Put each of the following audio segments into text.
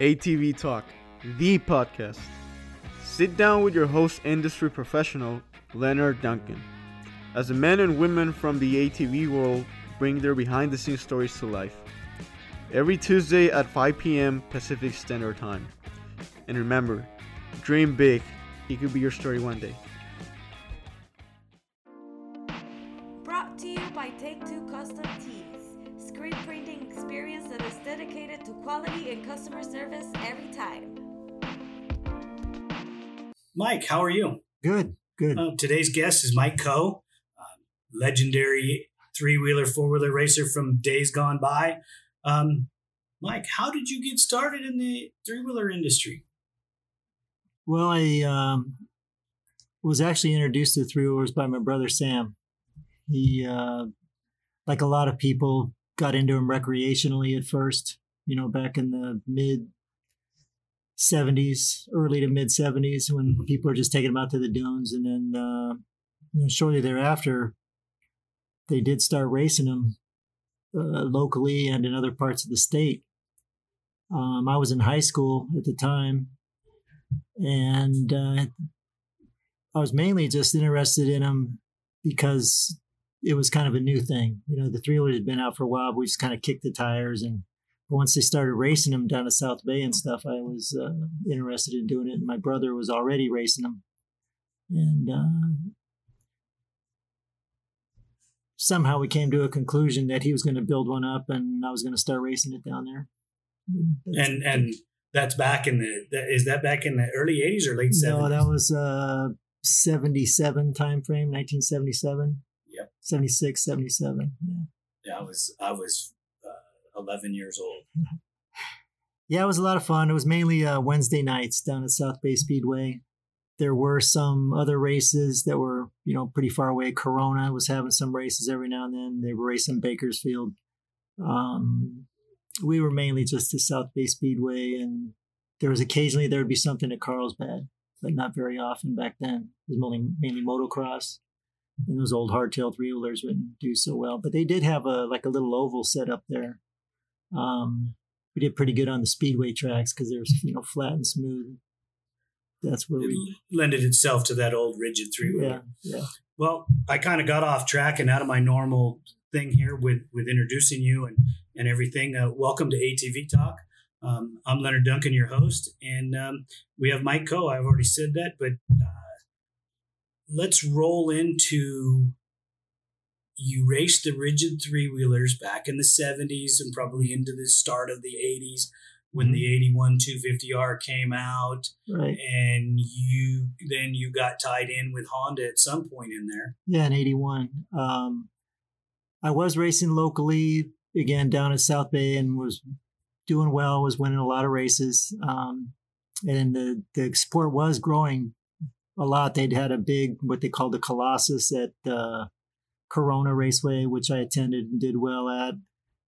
ATV Talk, the podcast. Sit down with your host, industry professional Leonard Duncan, as the men and women from the ATV world bring their behind-the-scenes stories to life. Every Tuesday at 5 p.m. Pacific Standard Time. And remember, dream big. It could be your story one day. Brought to you by Take-Two Custom Tees, screen printing experience that is dedicated to quality and customer service every time. Mike, how are you? Good. Good. Today's guest is Mike Coe, legendary three-wheeler, four-wheeler racer from days gone by. Mike, how did you get started in the three-wheeler industry? Well, I was actually introduced to three-wheelers by my brother, Sam. He, like a lot of people, got into them recreationally at first, you know, back in the mid-70s, early to mid-70s, when people are just taking them out to the dunes. And then shortly thereafter, they did start racing them locally and in other parts of the state. I was in high school at the time, and I was mainly just interested in them because it was kind of a new thing. You know, the three-wheelers had been out for a while, but we just kind of kicked the tires, and once they started racing them down to South Bay and stuff, I was interested in doing it. And my brother was already racing them. And somehow we came to a conclusion that he was going to build one up and I was going to start racing it down there. And that's back in the early 80s or late 70s? No, that was 77 time frame, 1977. Yep. 76, 77. Yeah, I was 11 years old. Yeah, it was a lot of fun. It was mainly Wednesday nights down at South Bay Speedway. There were some other races that were, you know, pretty far away. Corona was having some races every now and then. They were racing Bakersfield. We were mainly just to South Bay Speedway, and there was occasionally there would be something at Carlsbad, but not very often back then. It was mainly motocross, and those old hardtail three-wheelers wouldn't do so well. But they did have a little oval set up there. We did pretty good on the speedway tracks because they were, you know, flat and smooth. That's where we lended itself to that old rigid three-wheeler. Yeah. Well, I kind of got off track and out of my normal thing here with introducing you and everything. Welcome to ATV Talk. I'm Leonard Duncan, your host, and we have Mike Coe. I've already said that, but let's roll into. You raced the rigid three-wheelers back in the 70s and probably into the start of the 80s when the 81 250R came out. Right. And you got tied in with Honda at some point in there. Yeah, in 81. I was racing locally, again, down at South Bay and was doing well, was winning a lot of races. And the sport was growing a lot. They'd had a big, what they called the Colossus at Corona Raceway, which I attended and did well at,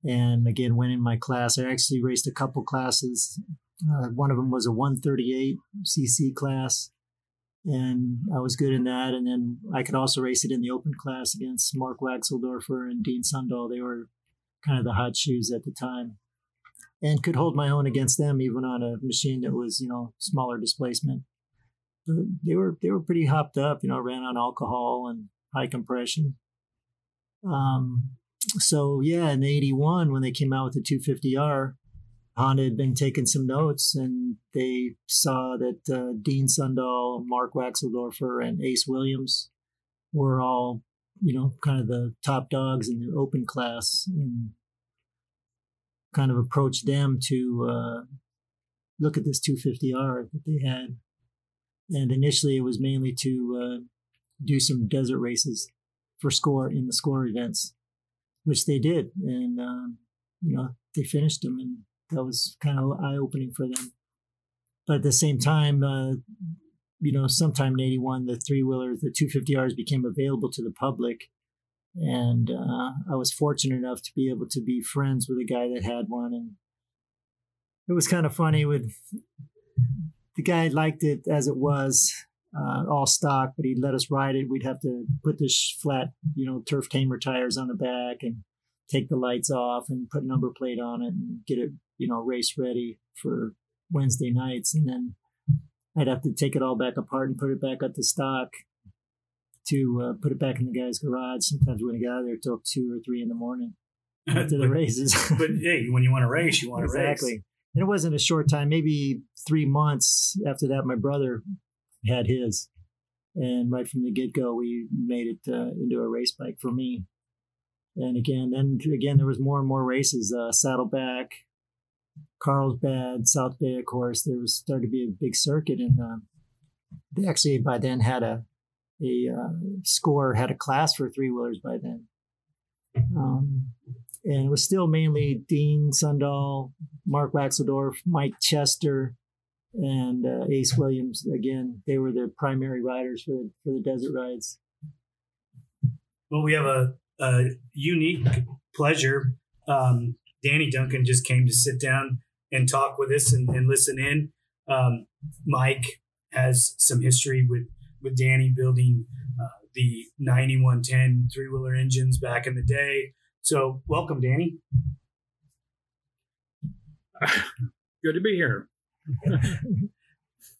and again winning my class. I actually raced a couple classes. One of them was a 138cc class, and I was good in that. And then I could also race it in the open class against Mark Waxeldorfer and Dean Sundahl. They were kind of the hot shoes at the time, and could hold my own against them even on a machine that was, you know, smaller displacement. But they were pretty hopped up, you know, ran on alcohol and high compression. So yeah, in 81, when they came out with the 250R, Honda had been taking some notes, and they saw that Dean Sundahl, Mark Waxeldorfer, and Ace Williams were all, you know, kind of the top dogs in the open class, and kind of approached them to look at this 250R that they had. And initially, it was mainly to do some desert races for score in the score events, which they did. And, you know, they finished them, and that was kind of eye-opening for them. But at the same time, you know, sometime in 81, the three-wheelers, the 250Rs became available to the public. And I was fortunate enough to be able to be friends with a guy that had one. And it was kind of funny. The guy liked it as it was. All stock, but he'd let us ride it. We'd have to put the flat, you know, turf tamer tires on the back and take the lights off and put number plate on it and get it, you know, race ready for Wednesday nights, and then I'd have to take it all back apart and put it back up to stock to put it back in the guy's garage. Sometimes we wouldn't get out of there till 2 or 3 in the morning after the races. But hey, when you want to race, you want to race. Exactly. And it wasn't a short time, maybe 3 months after that, my brother had his. And right from the get-go, we made it into a race bike for me. And again, there was more and more races, Saddleback, Carlsbad, South Bay, of course. There was started to be a big circuit. And they actually by then had score, had a class for three-wheelers by then. And it was still mainly Dean Sundahl, Mark Waxeldorfer, Mike Chester, and Ace Williams. Again, they were the primary riders for the desert rides. Well, we have a unique pleasure. Danny Duncan just came to sit down and talk with us and listen in. Mike has some history with Danny building the 9110 three-wheeler engines back in the day. So welcome, Danny. Good to be here.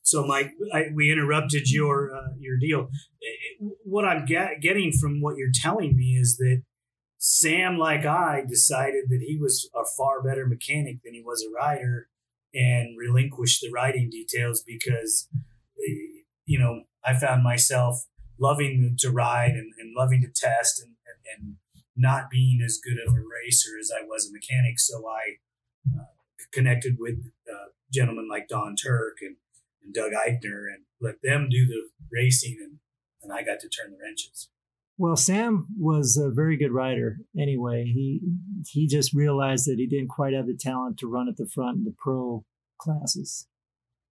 So, Mike, we interrupted your deal. What I'm getting from what you're telling me is that Sam, like I, decided that he was a far better mechanic than he was a rider, and relinquished the riding details because, you know, I found myself loving to ride and loving to test and not being as good of a racer as I was a mechanic. So I connected with gentlemen like Don Turk and Doug Eichner and let them do the racing, and I got to turn the wrenches. Well, Sam was a very good rider anyway. He just realized that he didn't quite have the talent to run at the front in the pro classes.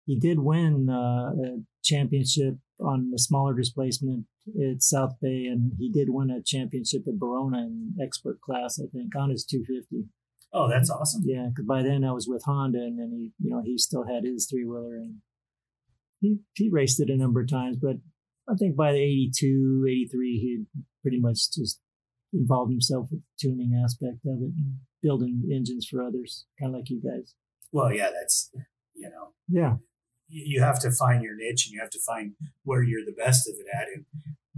He did win a championship on the smaller displacement at South Bay, and he did win a championship at Verona in expert class, I think, on his 250. Oh, that's awesome. Yeah, because by then I was with Honda, and then he still had his three-wheeler, and he raced it a number of times, but I think by the 82, 83, he had pretty much just involved himself with the tuning aspect of it and building engines for others, kind of like you guys. Well, yeah, that's, you know. Yeah. You have to find your niche, and you have to find where you're the best of it at.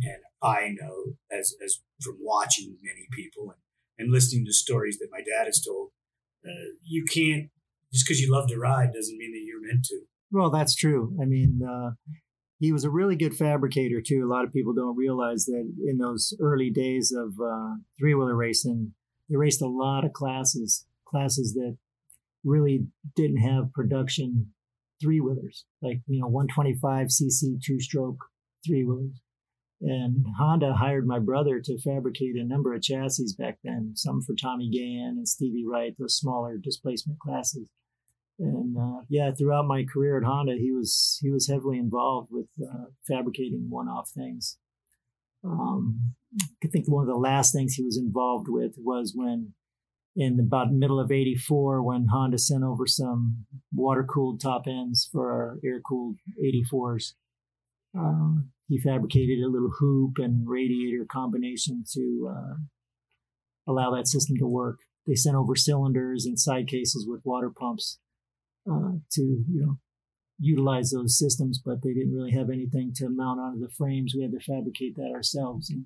And I know, as from watching many people and listening to stories that my dad has told, you can't, just because you love to ride doesn't mean that you're meant to. Well, that's true. I mean, he was a really good fabricator too. A lot of people don't realize that in those early days of three-wheeler racing, they raced a lot of classes that really didn't have production three-wheelers, like, 125cc two-stroke three-wheelers. And Honda hired my brother to fabricate a number of chassis back then, some for Tommy Gann and Stevie Wright, those smaller displacement classes. And throughout my career at Honda, he was heavily involved with fabricating one-off things. I think one of the last things he was involved with was when, in about middle of 84, when Honda sent over some water-cooled top ends for our air-cooled 84s. He fabricated a little hoop and radiator combination to allow that system to work. They sent over cylinders and side cases with water pumps to utilize those systems, but they didn't really have anything to mount onto the frames. We had to fabricate that ourselves, and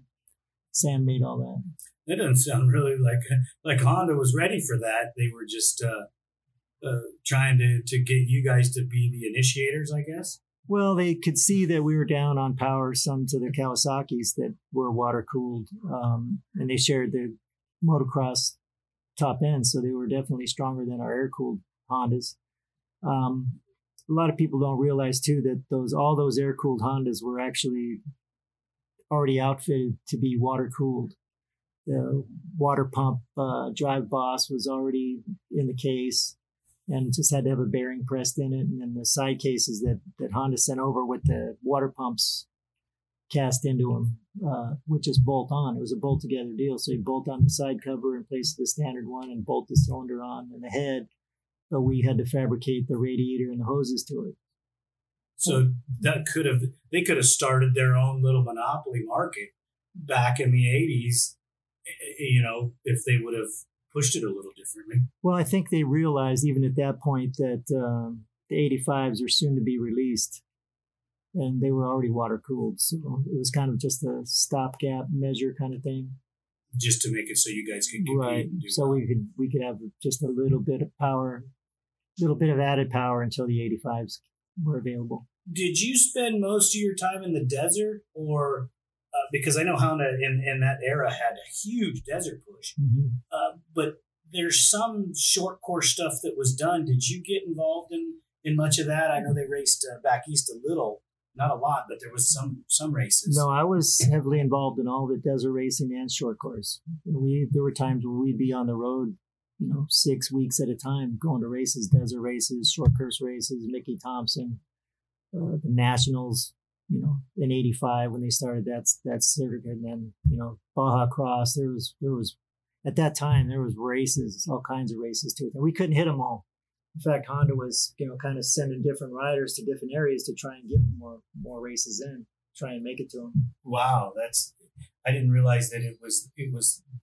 Sam made all that. That doesn't sound really like Honda was ready for that. They were just trying to get you guys to be the initiators, I guess. Well, they could see that we were down on power some to the Kawasaki's that were water-cooled, and they shared the motocross top end, so they were definitely stronger than our air-cooled Hondas. A lot of people don't realize, too, that all those air-cooled Hondas were actually already outfitted to be water-cooled. The water pump drive boss was already in the case, and just had to have a bearing pressed in it. And then the side cases that Honda sent over with the water pumps cast into them, which is bolt on. It was a bolt together deal. So you bolt on the side cover in place of the standard one and bolt the cylinder on and the head. But we had to fabricate the radiator and the hoses to it. So that they could have started their own little monopoly market back in the 80s, if they would have pushed it a little differently. Well, I think they realized even at that point that the 85s are soon to be released, and they were already water cooled. So it was kind of just a stopgap measure kind of thing. Just to make it so you guys could get right. So we could have just a little bit of power, a little bit of added power until the 85s were available. Did you spend most of your time in the desert, or because I know Honda in that era had a huge desert push, mm-hmm. But there's some short course stuff that was done. Did you get involved in much of that? I know they raced back east a little. Not a lot, but there was some races. No, I was heavily involved in all the desert racing and short course. There were times where we'd be on the road, 6 weeks at a time, going to races, desert races, short course races, Mickey Thompson, the Nationals, in 85 when they started that circuit, and then, Baja Cross. There was at that time, there was races, all kinds of races to it. And we couldn't hit them all. In fact, Honda was, kind of sending different riders to different areas to try and get more races in, try and make it to them. Wow, I didn't realize that it was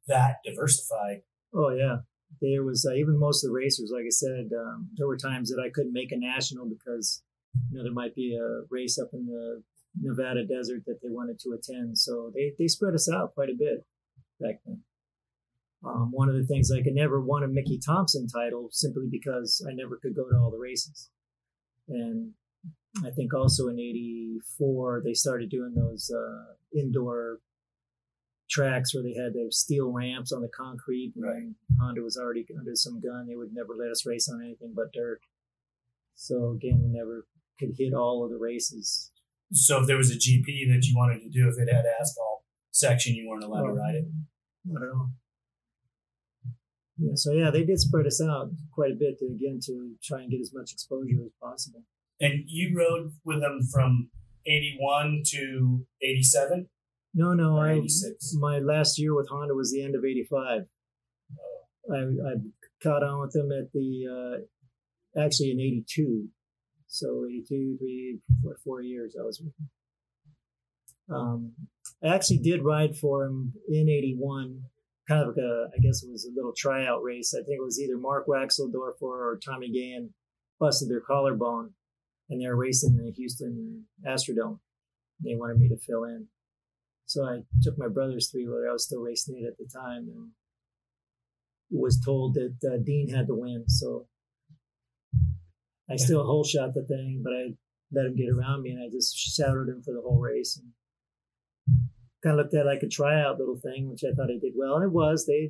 that diversified. Oh yeah, there was even most of the racers. Like I said, there were times that I couldn't make a national because there might be a race up in the Nevada desert that they wanted to attend. So they spread us out quite a bit back then. One of the things, I could never won a Mickey Thompson title simply because I never could go to all the races. And I think also in 84, they started doing those indoor tracks where they had the steel ramps on the concrete. Right. And Honda was already under some gun. They would never let us race on anything but dirt. So again, we never could hit all of the races. So if there was a GP that you wanted to do, if it had asphalt section, you weren't allowed to ride it? I don't know. Yeah, so yeah, they did spread us out quite a bit to try and get as much exposure as possible. And you rode with them from 81 to 87? No, or 86? My last year with Honda was the end of 85. I caught on with them at actually in 82. So 82, 4 years I was with them. I actually did ride for him in 81. Kind of I guess it was a little tryout race. I think it was either Mark Waxeldorfer or Tommy Gann busted their collarbone, and they were racing in the Houston Astrodome. They wanted me to fill in. So I took my brother's three-wheeler. I was still racing it at the time, and was told that Dean had to win. So I still hole shot the thing, but I let him get around me, and I just shadowed him for the whole race. And kind of looked at it like a tryout little thing, which I thought I did well, and it was. They.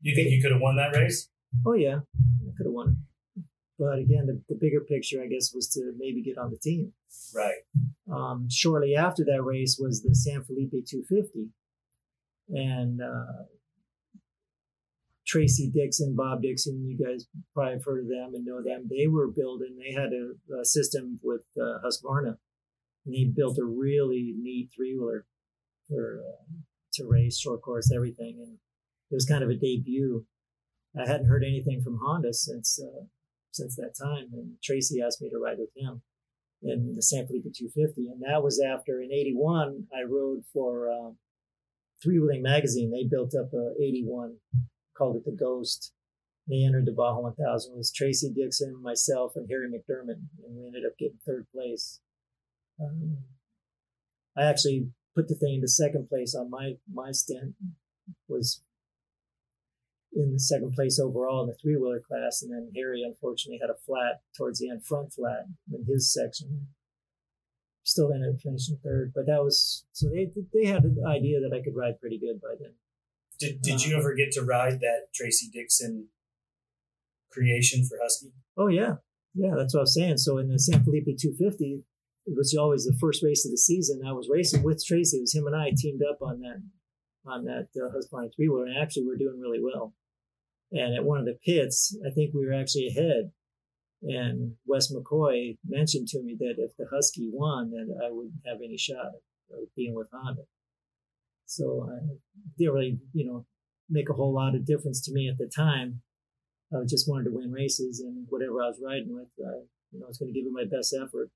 You think you could have won that race? Oh yeah, I could have won it. But again, the bigger picture, I guess, was to maybe get on the team. Right. Shortly after that race was the San Felipe 250, and Tracy Dixon, Bob Dixon. You guys probably have heard of them and know them. They were building. They had a system with Husqvarna, and they built a really neat three-wheeler to race, short course, everything. And it was kind of a debut. I hadn't heard anything from Honda since that time, and Tracy asked me to ride with him in the San Felipe 250, and that was after, in 81, I rode for Three Wheeling Magazine. They built up a 81, called it the Ghost. They entered the Baja 1000. It was Tracy Dixon, myself, and Harry McDermott, and we ended up getting third place. I actually put the thing into second place on my stint, was in the second place overall in the three-wheeler class. And then Harry, unfortunately, had a flat towards the end, front flat in his section. Still ended up finishing third. But that was, so they had an idea that I could ride pretty good by then. Did you ever get to ride that Tracy Dixon creation for Husky? Oh, yeah. Yeah, that's what I was saying. So in the San Felipe 250, it was always the first race of the season. I was racing with Tracy. It was him and I teamed up on that Husqvarna three-wheeler, and actually we were doing really well. And at one of the pits, I think we were actually ahead. And Wes McCoy mentioned to me that if the Husky won, then I wouldn't have any shot of being with Honda. So it didn't really, make a whole lot of difference to me at the time. I just wanted to win races, and whatever I was riding with, I was going to give it my best effort.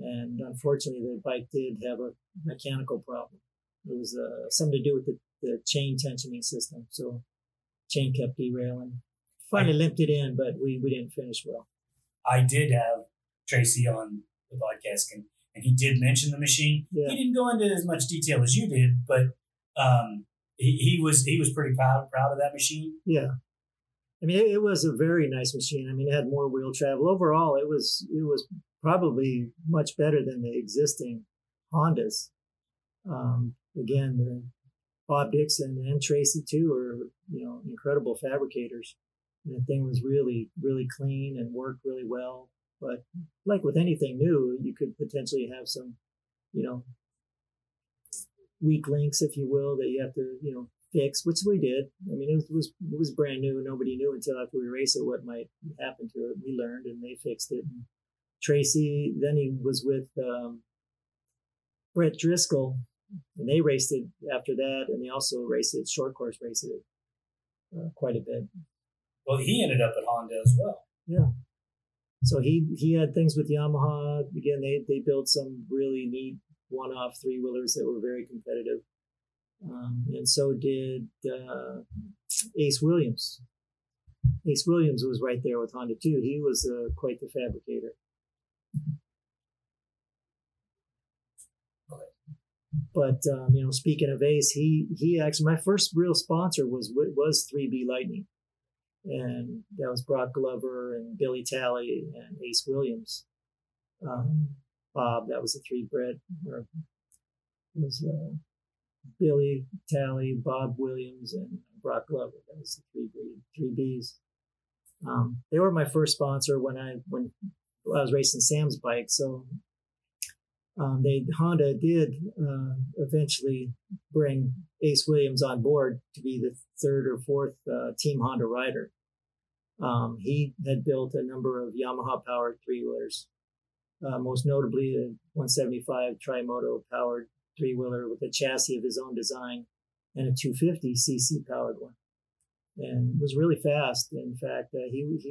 And unfortunately, the bike did have a mechanical problem. It was something to do with the chain tensioning system. So chain kept derailing. Finally limped it in, but we didn't finish well. I did have Tracy on the podcast, and he did mention the machine. Yeah. He didn't go into as much detail as you did, but he was pretty proud of that machine. Yeah. I mean, it was a very nice machine. I mean, it had more wheel travel. Overall, it was probably much better than the existing Hondas. Again, Bob Dixon and Tracy too are, you know, incredible fabricators. And the thing was really, really clean and worked really well. But like with anything new, you could potentially have some, you know, weak links, if you will, that you have to, you know, fix, which we did. I mean, it was brand new. Nobody knew until after we raced it what might happen to it. We learned, and they fixed it. And Tracy, then he was with Brett Driscoll, and they raced it after that, and they also raced it, short course raced it quite a bit. Well, he ended up at Honda as well. Yeah. So he had things with Yamaha. Again, they built some really neat one-off three-wheelers that were very competitive. And so did Ace Williams. Ace Williams was right there with Honda too. He was quite the fabricator. But you know, speaking of Ace, he actually, my first real sponsor was 3B Lightning, and that was Brock Glover and Billy Talley and Ace Williams. Bob, that was a three bred, or it was. Billy Talley, Bob Williams, and Brock Glover. That was the three Bs. They were my first sponsor when I was racing Sam's bike. So Honda did eventually bring Ace Williams on board to be the third or fourth Team Honda rider. He had built a number of Yamaha-powered three-wheelers, most notably a 175 Trimoto-powered three-wheeler with a chassis of his own design and a 250 cc powered one, and was really fast. In fact, he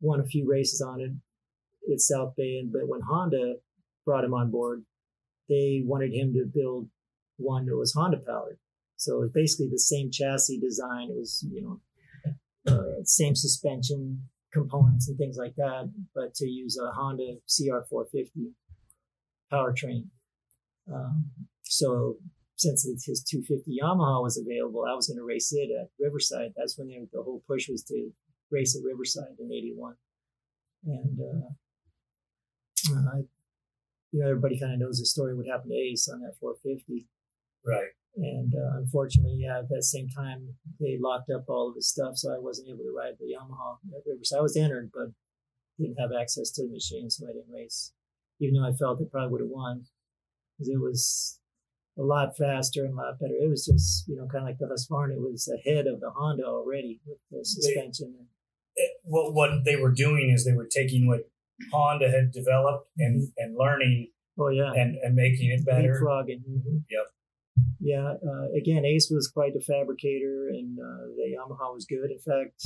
won a few races on it at South Bay, but when Honda brought him on board, they wanted him to build one that was Honda powered. So it's basically the same chassis design. It was, you know, same suspension components and things like that, but to use a Honda CR450 powertrain. So since his 250 Yamaha was available, I was going to race it at Riverside. That's when the whole push was to race at Riverside in 81. And, you know, everybody kind of knows the story, what happened to Ace on that 450. Right. And unfortunately, yeah, at that same time, they locked up all of his stuff, so I wasn't able to ride the Yamaha at Riverside. I was entered, but didn't have access to the machine, so I didn't race, even though I felt it probably would have won. It was a lot faster and a lot better. It was just, you know, kind of like the Husqvarna. It was ahead of the Honda already with the suspension. What they were doing is they were taking what Honda had developed and learning. Oh yeah, and making it better. Leapfrogging. Mm-hmm. Yep. Yeah. Again, Ace was quite a fabricator, and the Yamaha was good. In fact,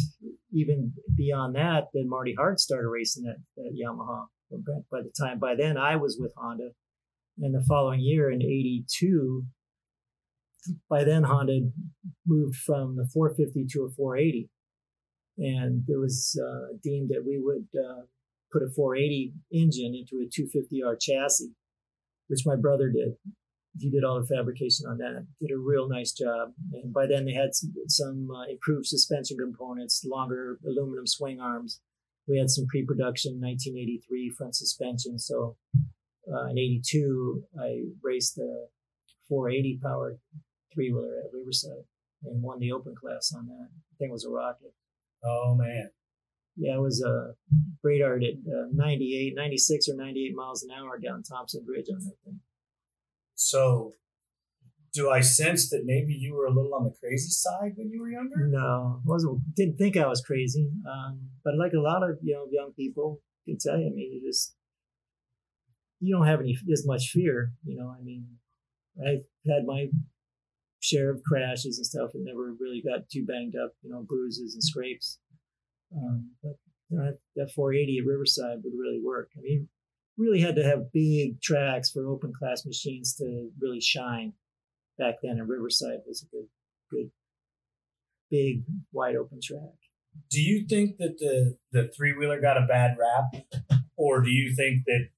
even beyond that, then Marty Hart started racing that Yamaha. By then, I was with Honda. And the following year, in 82, by then Honda moved from the 450 to a 480. And it was deemed that we would put a 480 engine into a 250R chassis, which my brother did. He did all the fabrication on that, did a real nice job. And by then they had some improved suspension components, longer aluminum swing arms. We had some pre-production 1983 front suspension, so... in 82, I raced a 480 powered three-wheeler at Riverside and won the open class on that. I think it was a rocket. Oh, man. Yeah, it was radared at 96 or 98 miles an hour down Thompson Bridge on that thing. So, do I sense that maybe you were a little on the crazy side when you were younger? No, didn't think I was crazy. But like a lot of, you know, young people can tell you, I mean, you don't have as much fear, you know. I mean, I had my share of crashes and stuff, and never really got too banged up, you know, bruises and scrapes. But you know, that 480 at Riverside would really work. I mean, really had to have big tracks for open class machines to really shine back then. And Riverside was a good, big, wide open track. Do you think that the three-wheeler got a bad rap, or do you think that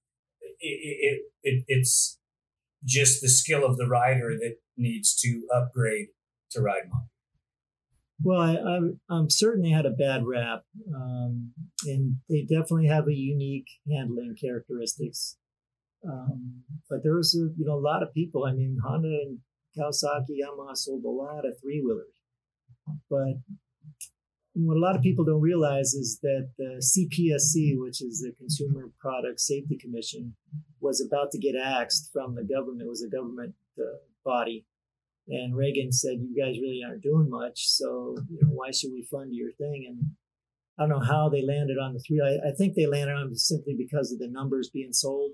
it's just the skill of the rider that needs to upgrade to ride model? Well, I'm certainly had a bad rap, and they definitely have a unique handling characteristics. But there was a lot of people. I mean, Honda and Kawasaki, Yamaha sold a lot of three-wheelers. But what a lot of people don't realize is that the CPSC, which is the Consumer Product Safety Commission, was about to get axed from the government. It was a government body. And Reagan said, you guys really aren't doing much, so why should we fund your thing? And I don't know how they landed on the three. I think they landed on it simply because of the numbers being sold.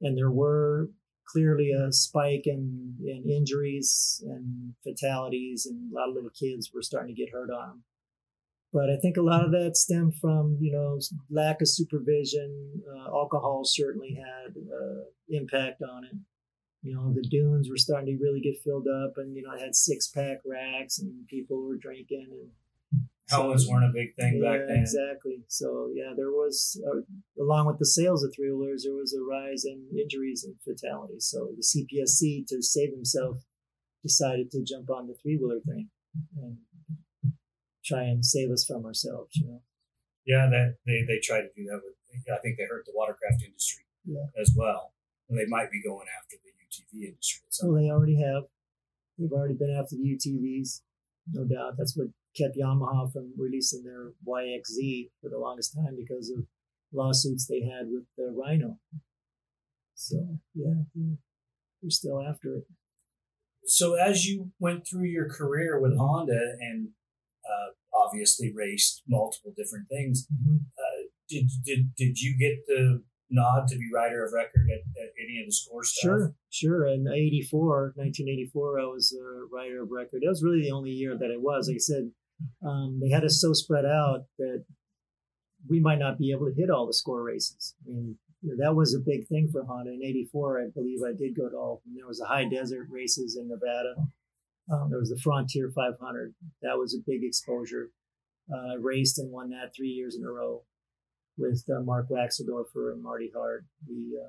And there were clearly a spike in injuries and fatalities, and a lot of little kids were starting to get hurt on them. But I think a lot of that stemmed from, lack of supervision. Alcohol certainly had impact on it. The dunes were starting to really get filled up, and, I had 6-pack racks and people were drinking. And helmets weren't a big thing back then. Exactly. So, there was, along with the sales of three-wheelers, there was a rise in injuries and fatalities. So the CPSC, to save himself, decided to jump on the three-wheeler thing and try and save us from ourselves, Yeah, that they tried to do that. I think they hurt the watercraft industry as well. And they might be going after the UTV industry. Well, they already have. They've already been after the UTVs, no doubt. That's what kept Yamaha from releasing their YXZ for the longest time, because of lawsuits they had with the Rhino. So, they're still after it. So as you went through your career with Honda and obviously raced multiple different things, did you get the nod to be rider of record at any of the score stuff? Sure. In 1984, I was a rider of record. That was really the only year that I was. Like I said, they had us so spread out that we might not be able to hit all the score races. I mean, that was a big thing for Honda. In 84, I believe I did go to all. There was the high desert races in Nevada. There was the Frontier 500. That was a big exposure. I raced and won that 3 years in a row with Mark Waxeldorfer and Marty Hart. The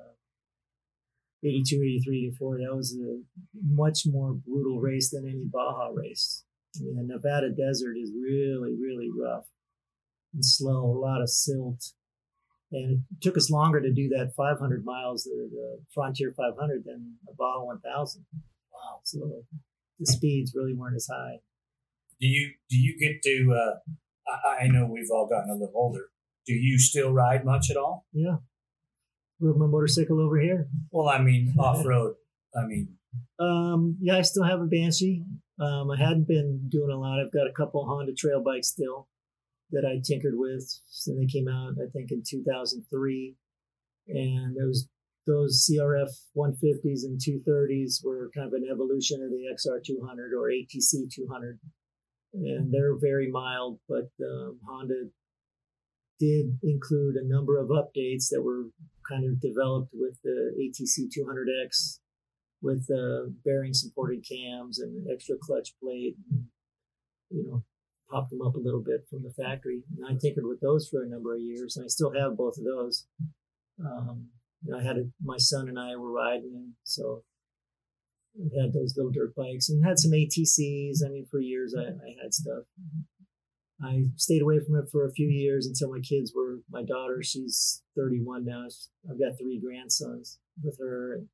82, 83, 84, that was a much more brutal race than any Baja race. I mean, the Nevada desert is really, really rough and slow, a lot of silt. And it took us longer to do that 500 miles, the Frontier 500, than a Baja 1000. Wow. So the speeds really weren't as high. Do you get to, I know we've all gotten a little older. Do you still ride much at all? Yeah. Rode my motorcycle over here. Well, I mean, off-road. I still have a Banshee. I hadn't been doing a lot. I've got a couple Honda trail bikes still that I tinkered with. So they came out, I think, in 2003. And those CRF 150s and 230s were kind of an evolution of the XR 200 or ATC 200. And they're very mild, but Honda did include a number of updates that were kind of developed with the ATC 200X, with bearing supported cams and extra clutch plate, and, popped them up a little bit from the factory. And I tinkered with those for a number of years, and I still have both of those. I had my son and I were riding, so I had those little dirt bikes and had some ATCs. I mean, for years I had stuff. I stayed away from it for a few years until my daughter, she's 31 now. I've got 3 grandsons with her. And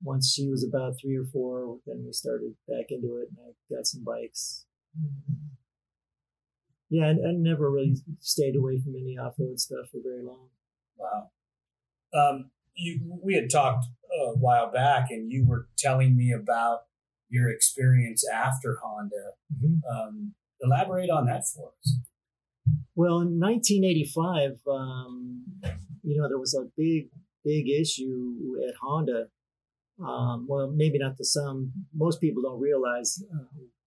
once she was about 3 or 4, then we started back into it, and I got some bikes. Yeah, I never really stayed away from any off-road stuff for very long. Wow. We had talked a while back, and you were telling me about your experience after Honda. Elaborate on that for us. Well, in 1985, there was a big, big issue at Honda. Well, maybe not to some. Most people don't realize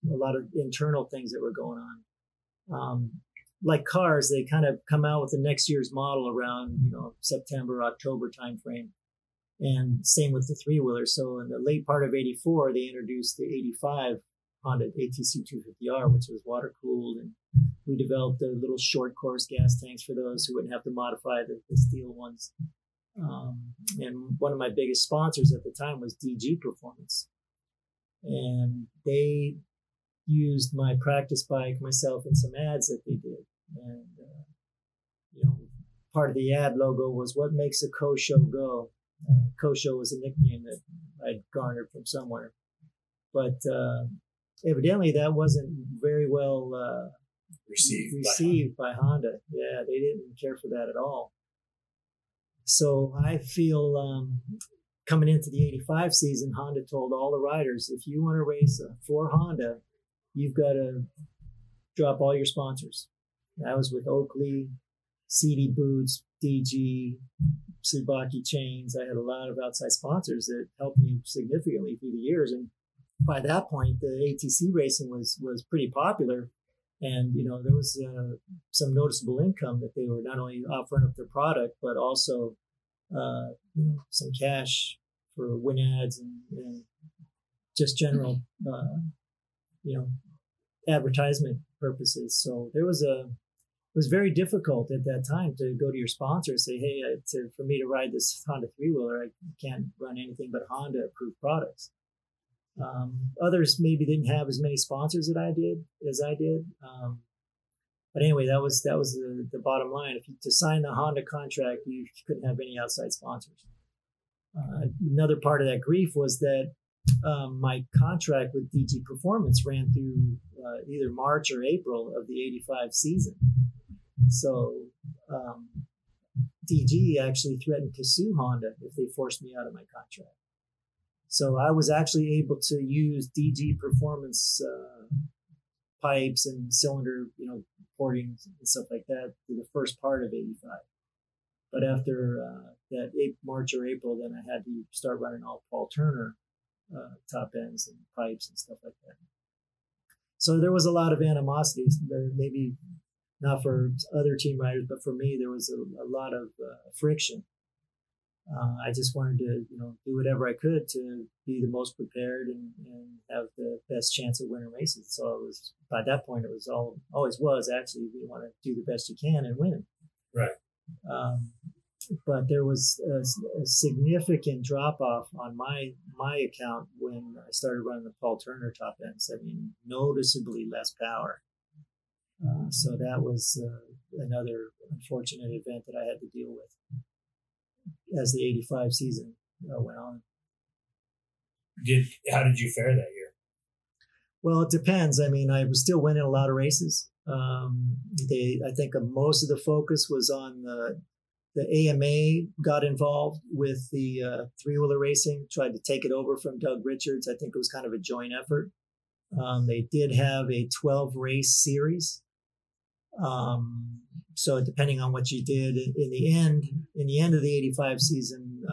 a lot of internal things that were going on. Like cars, they kind of come out with the next year's model around, September, October timeframe. And same with the three-wheeler. So in the late part of 84, they introduced the 85 Honda ATC 250R, which was water cooled and We developed a little short course gas tanks for those who wouldn't have to modify the steel ones. And one of my biggest sponsors at the time was DG Performance. And they used my practice bike, myself, and some ads that they did. And, you know, part of the ad logo was "What makes a Coe show go?" Coe show was a nickname that I'd garnered from somewhere. But evidently that wasn't very well received by Honda. Yeah, they didn't care for that at all. So I feel coming into the 85 season, Honda told all the riders, if you want to race for Honda, you've got to drop all your sponsors. And I was with Oakley, CD Boots, DG, Tsubaki Chains. I had a lot of outside sponsors that helped me significantly through the years. And by that point, the ATC racing was pretty popular. And, you know, there was some noticeable income that they were not only offering up their product, but also, you know, some cash for win ads and just general, you know, advertisement purposes. So there was it was very difficult at that time to go to your sponsor and say, hey, for me to ride this Honda three-wheeler, I can't run anything but Honda-approved products. Others maybe didn't have as many sponsors that I did. But anyway, that was the bottom line. If you to sign the Honda contract, you couldn't have any outside sponsors. Another part of that grief was that my contract with DG Performance ran through either March or April of the 85 season. So DG actually threatened to sue Honda if they forced me out of my contract. So I was actually able to use DG Performance pipes and cylinder, you know, portings and stuff like that through the first part of 85. But after that March or April, then I had to start running all Paul Turner top ends and pipes and stuff like that. So there was a lot of animosity, maybe not for other team riders, but for me, there was a lot of friction. I just wanted to, you know, do whatever I could to be the most prepared and have the best chance of winning races. So it was, by that point, it was always was actually, you want to do the best you can and win. Right. But there was a significant drop off on my account when I started running the Paul Turner top ends. I mean, noticeably less power. So that was another unfortunate event that I had to deal with as the 85 season went on. How did you fare that year? Well, it depends. I mean, I was still winning a lot of races. I think most of the focus was on the AMA got involved with the three-wheeler racing, tried to take it over from Doug Richards. I think it was kind of a joint effort. They did have a 12-race series. So depending on what you did in the end of the 85 season,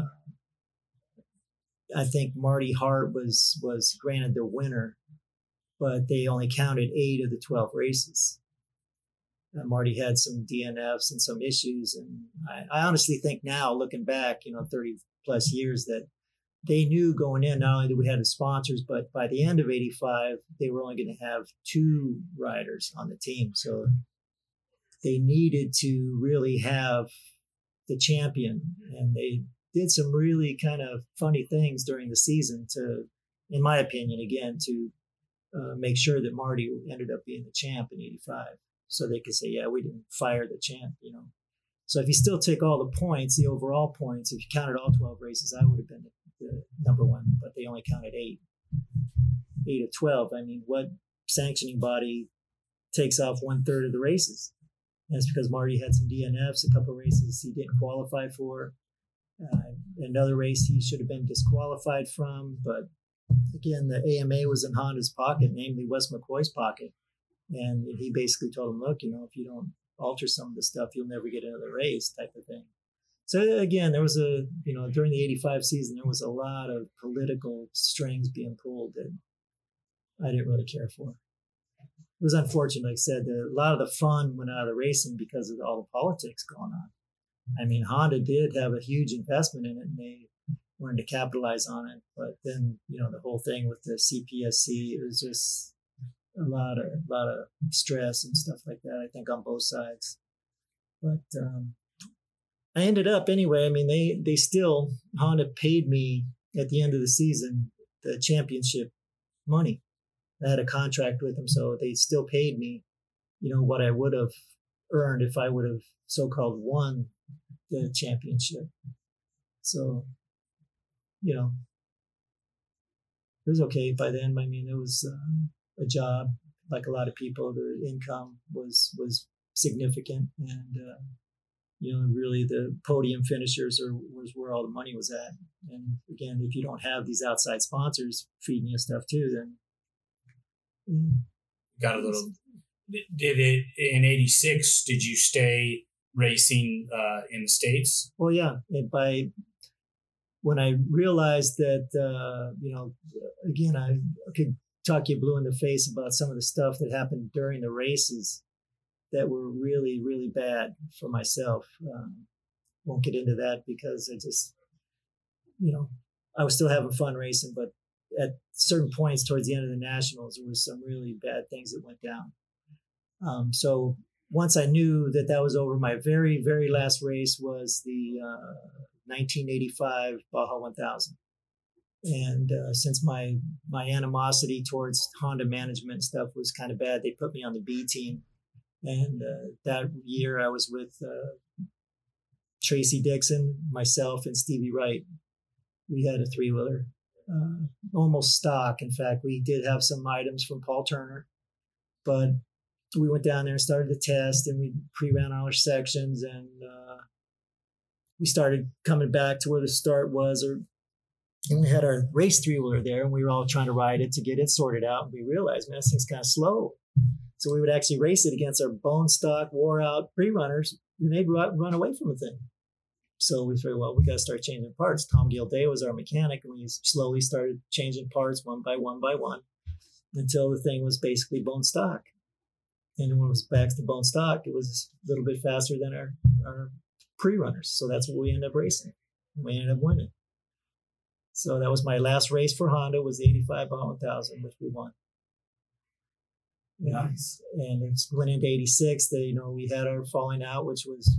I think Marty Hart was granted the winner, but they only counted 8 of the 12 races. Marty had some DNFs and some issues. And I honestly think now, looking back, you know, 30 plus years, that they knew going in, not only that we had the sponsors, but by the end of 85, they were only going to have 2 riders on the team. So they needed to really have the champion, and they did some really kind of funny things during the season to, in my opinion, again, to make sure that Marty ended up being the champ in 85. So they could say, yeah, we didn't fire the champ, you know. So if you still take all the points, the overall points, if you counted all 12 races, I would have been the number one, but they only counted 8 of 12. I mean, what sanctioning body takes off 1/3 of the races? That's because Marty had some DNFs, a couple of races he didn't qualify for. Another race he should have been disqualified from. But again, the AMA was in Honda's pocket, namely Wes McCoy's pocket. And he basically told him, look, you know, if you don't alter some of the stuff, you'll never get another race type of thing. So again, there was during the 85 season, there was a lot of political strings being pulled that I didn't really care for. It was unfortunate, like I said, a lot of the fun went out of the racing because of all the politics going on. I mean, Honda did have a huge investment in it, and they wanted to capitalize on it. But then, you know, the whole thing with the CPSC, it was just a lot of stress and stuff like that, I think, on both sides. But I ended up anyway. I mean, they still, Honda paid me at the end of the season the championship money. I had a contract with them, so they still paid me, you know, what I would have earned if I would have so-called won the championship. So, you know, it was okay by then. I mean, it was a job, like a lot of people. The income was significant, and you know, really the podium finishers was where all the money was at. And again, if you don't have these outside sponsors feeding you stuff too, then got a little. Did it in '86? Did you stay racing in the States? Well, yeah. When I realized that, you know, again, I could talk you blue in the face about some of the stuff that happened during the races that were really, really bad for myself. Won't get into that because I just, you know, I was still having fun racing, but at certain points towards the end of the Nationals, there was some really bad things that went down. So once I knew that that was over, my very, very last race was the 1985 Baja 1000. And since my animosity towards Honda management stuff was kind of bad, they put me on the B team. And that year I was with Tracy Dixon, myself, and Stevie Wright. We had a three-wheeler, almost stock. In fact, we did have some items from Paul Turner, but we went down there and started the test, and we pre-ran all our sections, and we started coming back to where the start was, and we had our race three-wheeler there, and we were all trying to ride it to get it sorted out. And we realized, man, this thing's kind of slow. So we would actually race it against our bone stock, wore-out pre-runners, and they'd run away from the thing. So we figured, well, we got to start changing parts. Tom Gilday was our mechanic, and we slowly started changing parts one by one until the thing was basically bone stock. And when it was back to bone stock, it was a little bit faster than our pre-runners. So that's what we ended up racing. We ended up winning. So that was my last race for Honda, was the 85 Baja 1000, which we won. Nice. And it went into 86. You know, we had our falling out, which was,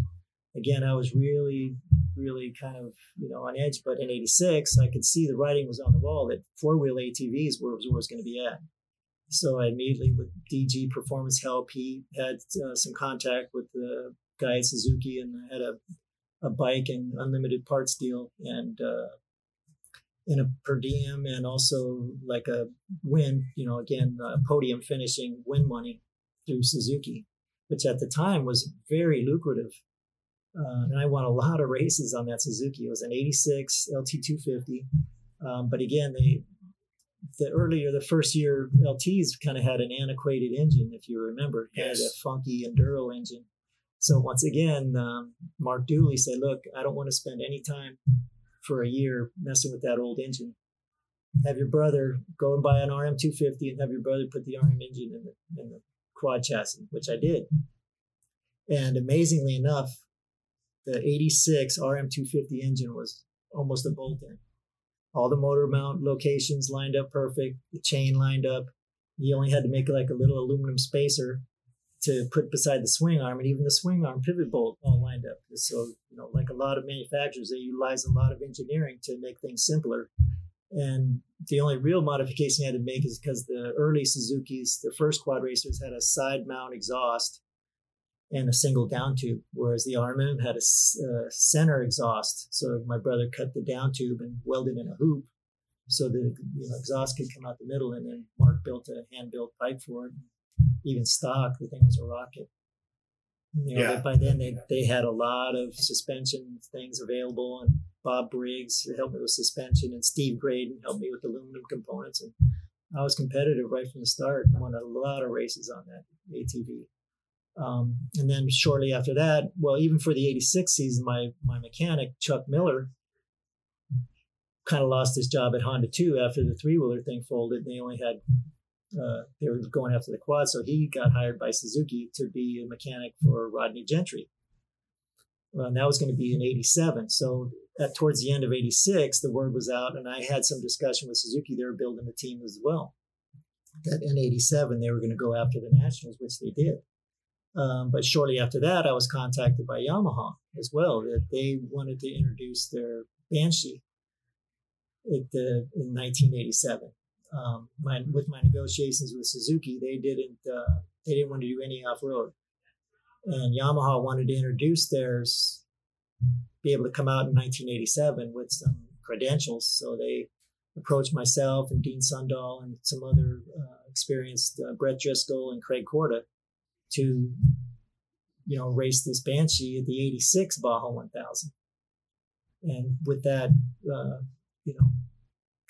again, I was really, really kind of, you know, on edge. But in 86, I could see the writing was on the wall that four-wheel ATVs was where it was going to be at. So I immediately, with DG Performance help, he had some contact with the guy at Suzuki, and I had a bike and unlimited parts deal, and in a per diem, and also like a win, you know, again, podium finishing win money through Suzuki, which at the time was very lucrative. And I won a lot of races on that Suzuki. It was an 86 LT 250. But again, the first year LTs kind of had an antiquated engine, if you remember, kind yes. of a funky enduro engine. So once again, Mark Dooley said, look, I don't want to spend any time for a year messing with that old engine. Have your brother go and buy an RM 250 and have your brother put the RM engine in the quad chassis, which I did. And amazingly enough, the 86 RM 250 engine was almost a bolt in. All the motor mount locations lined up perfect. The chain lined up. You only had to make like a little aluminum spacer to put beside the swing arm, and even the swing arm pivot bolt all lined up. So, you know, like a lot of manufacturers, they utilize a lot of engineering to make things simpler. And the only real modification you had to make is because the early Suzukis, the first quad racers, had a side mount exhaust and a single down tube, whereas the RMM had a center exhaust. So my brother cut the down tube and welded in a hoop so that, you know, exhaust could come out the middle, and then Mark built a hand-built pipe for it. Even stock, the thing was a rocket. You know, yeah. By then they had a lot of suspension things available, and Bob Briggs helped me with suspension, and Steve Graydon helped me with aluminum components, and I was competitive right from the start and won a lot of races on that ATV. And then shortly after that, well, even for the 86 season, my mechanic, Chuck Miller, kind of lost his job at Honda too after the three-wheeler thing folded. They only had, they were going after the quad. So he got hired by Suzuki to be a mechanic for Rodney Gentry. Well, and that was going to be in 87. So towards the end of 86, the word was out, and I had some discussion with Suzuki. They were building a team as well. that in 87 they were going to go after the Nationals, which they did. But shortly after that, I was contacted by Yamaha as well, that they wanted to introduce their Banshee in 1987. With my negotiations with Suzuki, they didn't want to do any off-road. And Yamaha wanted to introduce theirs, be able to come out in 1987 with some credentials. So they approached myself and Dean Sundahl and some other experienced Brett Driscoll and Craig Corda to, you know, race this Banshee at the 86 Baja 1000. And with that,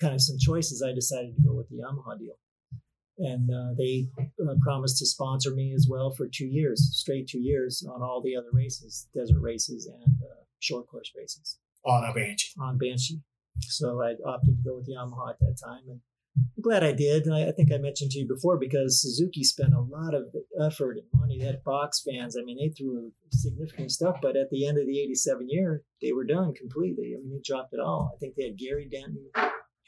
kind of some choices, I decided to go with the Yamaha deal. And they promised to sponsor me as well for 2 years, straight 2 years on all the other races, desert races and short course races. On Banshee. So I opted to go with Yamaha at that time. And I'm glad I did. And I think I mentioned to you before, because Suzuki spent a lot of effort and money. They had box fans. I mean, they threw significant stuff, but at the end of the 87 year, they were done completely. I mean, they dropped it all. I think they had Gary Denton,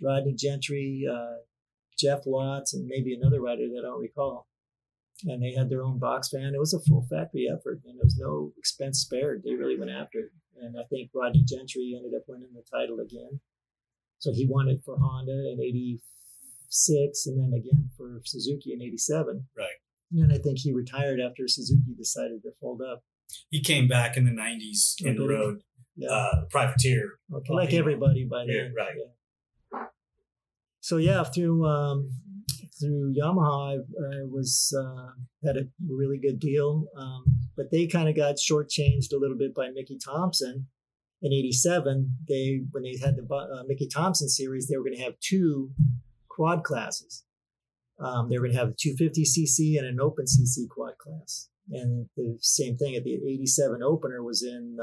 Rodney Gentry, Jeff Watts, and maybe another rider that I don't recall. And they had their own box fan. It was a full factory effort, and there was no expense spared. They really went after it. And I think Rodney Gentry ended up winning the title again. So he won it for Honda in 86 and then again for Suzuki in 87. Right. And I think he retired after Suzuki decided to fold up. He came back in the 90s and rode Privateer. Okay. Like everybody by then. Yeah, right. Yeah. So yeah, through Yamaha, I was had a really good deal, but they kind of got shortchanged a little bit by Mickey Thompson. In '87, when they had the Mickey Thompson series, they were going to have two quad classes. They were going to have a 250cc and an open cc quad class, and the same thing at the '87 opener was in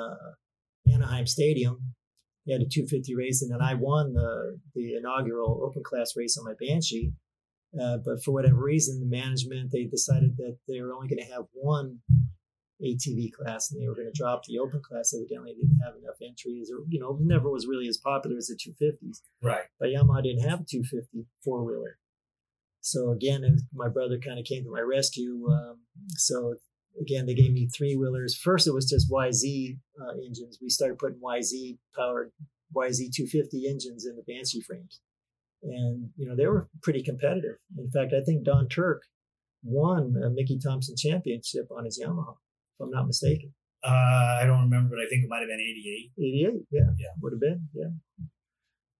Anaheim Stadium. They had a 250 race, and then I won the inaugural open class race on my Banshee. But for whatever reason, the management, they decided that they were only going to have one ATV class, and they were going to drop the open class. Evidently, they didn't have enough entries, or it never was really as popular as the 250s. Right. But Yamaha didn't have a 250 four-wheeler. So again, my brother kind of came to my rescue. So again, they gave me three-wheelers. First, it was just YZ engines. We started putting YZ-powered, YZ250 engines in the Banshee frames. And, they were pretty competitive. In fact, I think Don Turk won a Mickey Thompson championship on his Yamaha, if I'm not mistaken. I don't remember, but I think it might have been 88. 88, yeah. Would have been, yeah.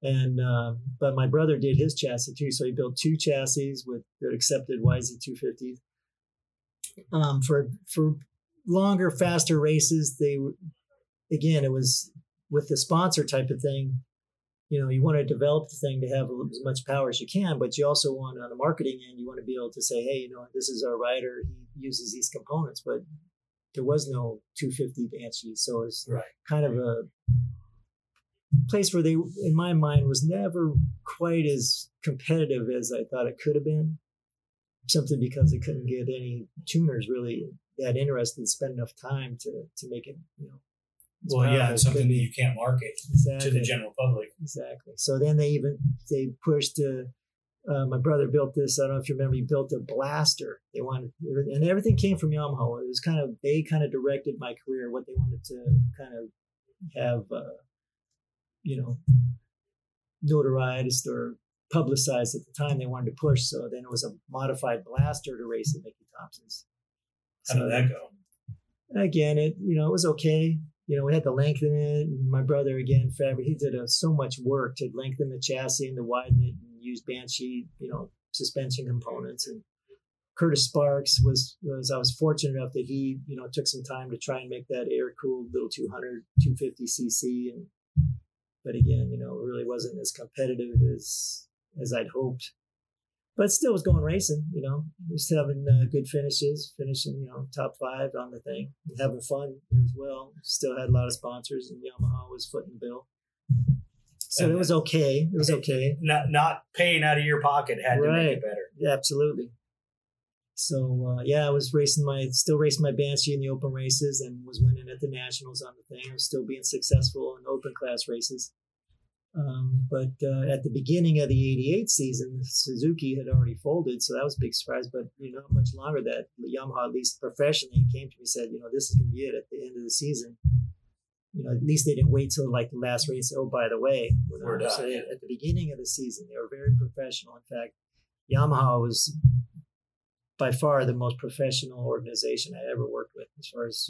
And but my brother did his chassis, too. So he built two chassis that accepted YZ250s. For longer, faster races, it was with the sponsor type of thing. You want to develop the thing to have as much power as you can, but you also want, on the marketing end, you want to be able to say, hey, this is our rider. He uses these components, but there was no 250 Banshee. So it's kind of a place where they, in my mind, was never quite as competitive as I thought it could have been. Simply because they couldn't get any tuners really that interested to spend enough time to make it, it's something that you can't market to the general public. Exactly. So then they pushed, my brother built this, I don't know if you remember, he built a blaster. They wanted, and everything came from Yamaha. It was they directed my career, what they wanted to kind of have, notarized or publicized at the time they wanted to push. So then it was a modified blaster to race at Mickey Thompson's. How did that go? Again, it was okay. We had to lengthen it. And my brother, again, Fabry, he did so much work to lengthen the chassis and to widen it and use Banshee, suspension components. And Curtis Sparks was I was fortunate enough that he, took some time to try and make that air-cooled little 250 cc. And, but again, it really wasn't as competitive as I'd hoped, but still was going racing, just having good finishes, finishing, top five on the thing, having fun as well. Still had a lot of sponsors, and Yamaha was footing the bill. So it was okay. It was okay. Not paying out of your pocket had to make it better. Yeah, absolutely. So, I was still racing my Banshee in the open races and was winning at the Nationals on the thing. I was still being successful in open class races. But at the beginning of the 88 season, Suzuki had already folded, so that was a big surprise. But not much longer that Yamaha, at least professionally, came to me and said, this is going to be it at the end of the season. At least they didn't wait till like the last race. Oh, by the way, so at the beginning of the season, they were very professional. In fact, Yamaha was by far the most professional organization I ever worked with, as far as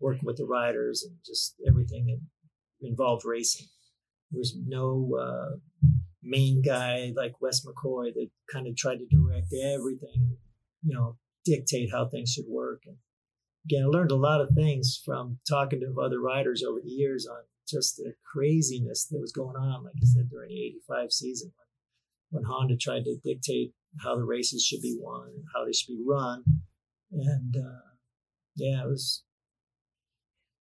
working with the riders and just everything that involved racing. There was no main guy like Wes McCoy that kind of tried to direct everything, dictate how things should work. And again, I learned a lot of things from talking to other riders over the years on just the craziness that was going on, like I said, during the 85 season when Honda tried to dictate how the races should be won and how they should be run. And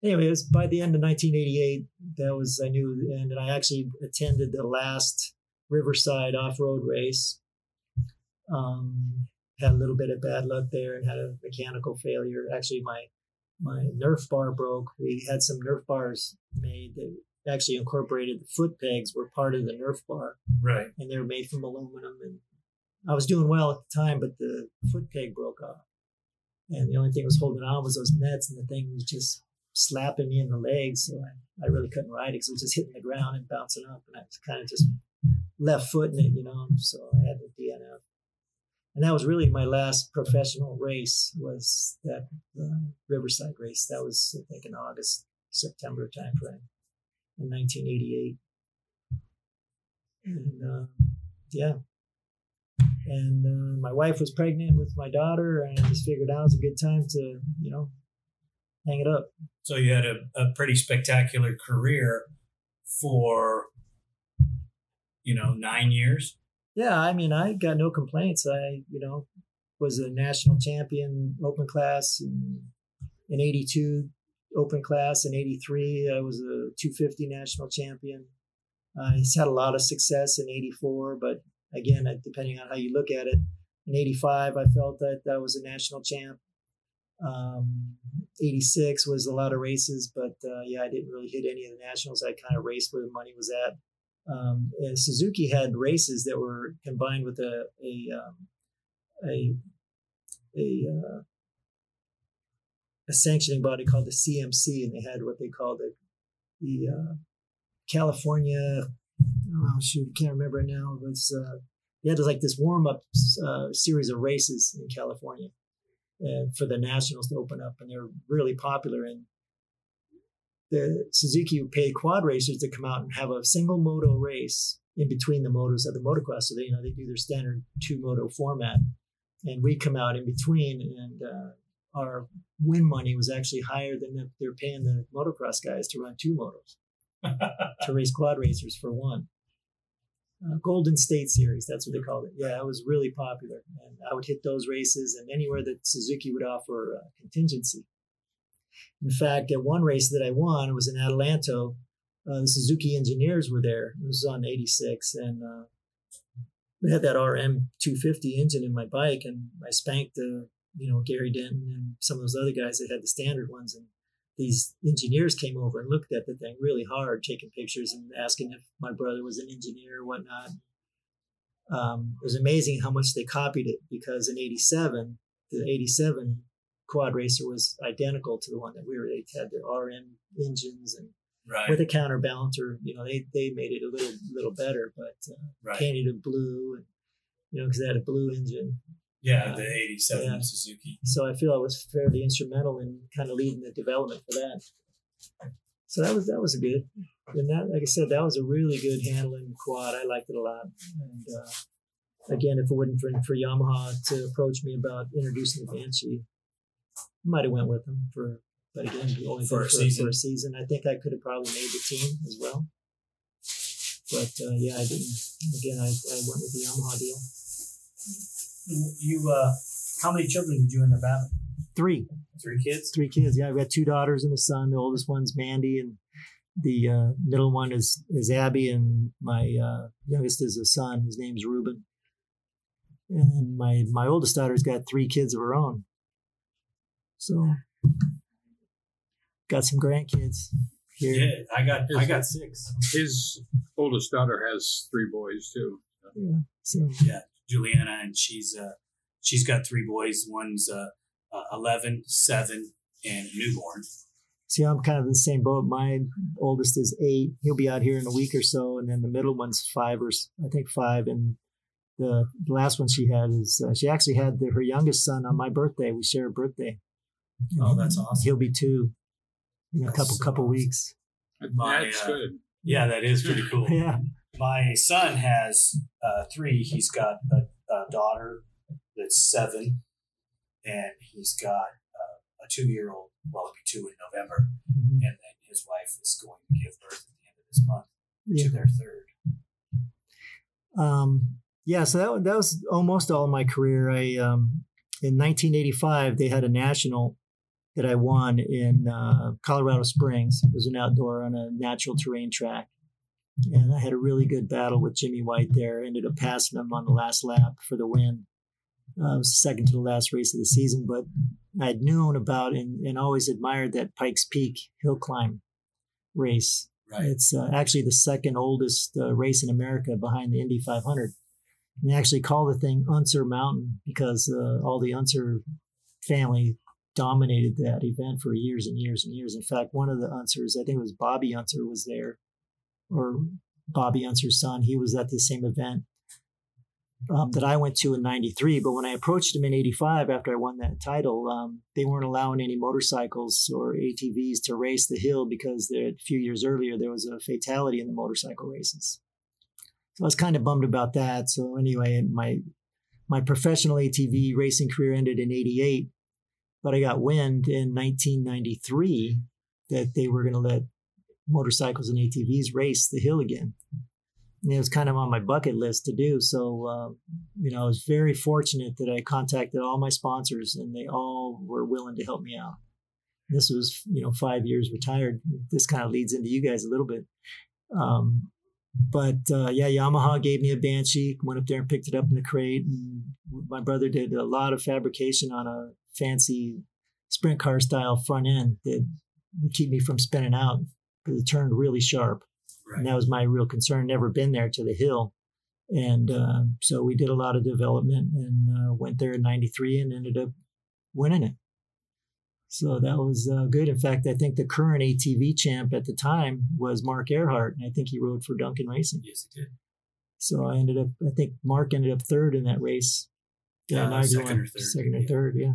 it was by the end of 1988, and I actually attended the last Riverside off-road race. Had a little bit of bad luck there and had a mechanical failure. Actually, my Nerf bar broke. We had some Nerf bars made that actually incorporated the foot pegs were part of the Nerf bar. Right. And they were made from aluminum. And I was doing well at the time, but the foot peg broke off. And the only thing that was holding on was those nets, and the thing was just slapping me in the legs, so I really couldn't ride it because it was just hitting the ground and bouncing up, and I was kind of just left footing it, so I had to DNF. And that was really my last professional race, was that Riverside race. That was, I think, in August, September timeframe in 1988. And my wife was pregnant with my daughter, and I just figured out it was a good time to, hang it up. So you had a pretty spectacular career for, 9 years. Yeah. I mean, I got no complaints. I, was a national champion open class in 82, open class in 83. I was a 250 national champion. I had a lot of success in 84, but again, depending on how you look at it, in 85, I felt that was a national champ. 86 was a lot of races, but I didn't really hit any of the nationals. I kind of raced where the money was at. And Suzuki had races that were combined with a sanctioning body called the CMC, and they had what they called the California. Oh shoot, I can't remember it now. It was they had like this warm up series of races in California for the nationals to open up, and they're really popular. And the Suzuki would pay quad racers to come out and have a single moto race in between the motos of the motocross. So they do their standard 2 moto format, and we come out in between. And our win money was actually higher than if they're paying the motocross guys to run 2 motos to race quad racers for one. Golden State Series, that's what they called it. Yeah, it was really popular. And I would hit those races and anywhere that Suzuki would offer contingency. In fact, at one race that I won, it was in Adelanto. The Suzuki engineers were there. It was on 86. And I had that RM 250 engine in my bike. And I spanked, Gary Denton and some of those other guys that had the standard ones. And these engineers came over and looked at the thing really hard, taking pictures and asking if my brother was an engineer or whatnot. It was amazing how much they copied it, because in 87, the 87 quad racer was identical to the one that they had the RM engines and right. with a counterbalancer. They made it a little better, but painted it blue, and, because they had a blue engine. Yeah, the 87 Suzuki. So I feel I was fairly instrumental in kind of leading the development for that. So that was good. And that, like I said, that was a really good handling quad. I liked it a lot. And again, if it wasn't for Yamaha to approach me about introducing the Banshee, I might have went with them for a season. I think I could have probably made the team as well. But I didn't. Again, I went with the Yamaha deal. You, how many children did you end up having? 3. 3 kids? 3 kids. Yeah, I've got 2 daughters and a son. The oldest one's Mandy, and the middle one is Abby, and my youngest is a son. His name's Reuben. And my oldest daughter's got 3 kids of her own. So got some grandkids. Here. Yeah, I got six. His oldest daughter has three boys too. Yeah. So. Yeah, Juliana, and she's got three boys. One's 11, 7, and newborn. See, I'm kind of in the same boat. My oldest is 8. He'll be out here in a week or so, and then the middle one's 5, and the last one she had is she actually had her youngest son on my birthday. We share a birthday. Oh, that's awesome! He'll be 2 in a couple weeks. That's good. Yeah, that is pretty cool. Yeah, my son has 3. He's got a daughter that's 7, and he's got a 2-year-old. Well, it'll be 2 in November, and then his wife is going to give birth at the end of this month to their 3rd. Yeah, so that was almost all my career. In 1985, they had a national that I won in Colorado Springs. It was an outdoor on a natural terrain track, and I had a really good battle with Jimmy White there. Ended up passing him on the last lap for the win. It was the second to the last race of the season, but I'd known about and always admired that Pikes Peak hill climb race. Right. It's actually the second oldest race in America behind the Indy 500. And they actually call the thing Unser Mountain because all the Unser family dominated that event for years and years and years. In fact, one of the Unsers, I think it was Bobby Unser, was there, or Bobby Unser's son. He was at the same event that I went to in 93. But when I approached him in 85, after I won that title, they weren't allowing any motorcycles or ATVs to race the hill because a few years earlier, there was a fatality in the motorcycle races. So I was kind of bummed about that. So anyway, my professional ATV racing career ended in 88, but I got wind in 1993 that they were going to let motorcycles and ATVs race the hill again. And it was kind of on my bucket list to do. So, I was very fortunate that I contacted all my sponsors and they all were willing to help me out. And this was, 5 years retired. This kind of leads into you guys a little bit. But Yamaha gave me a Banshee, went up there and picked it up in the crate. And my brother did a lot of fabrication on a fancy sprint car style front end that would keep me from spinning out because it turned really sharp. Right. And that was my real concern. Never been there to the hill. And so we did a lot of development and went there in 93 and ended up winning it. So that was good. In fact, I think the current ATV champ at the time was Mark Earhart. And I think he rode for Duncan Racing. Yes, he did. So I think Mark ended up 3rd in that race. Yeah, second or third, yeah.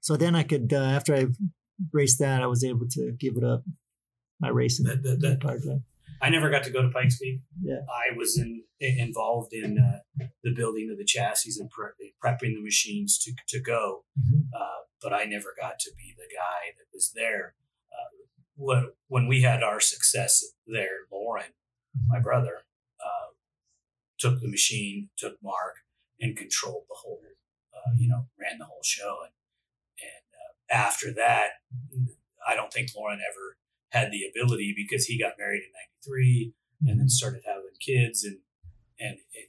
So then I could, after I raced that, I was able to give it up. My racing that part of it. I never got to go to Pikes Peak. Yeah. I was involved in the building of the chassis and prepping the machines to go, but I never got to be the guy that was there. When we had our success there, Lauren, my brother, took the machine, took Mark, and controlled the whole, ran the whole show. And after that, I don't think Lauren ever had the ability because he got married in 93 and then started having kids and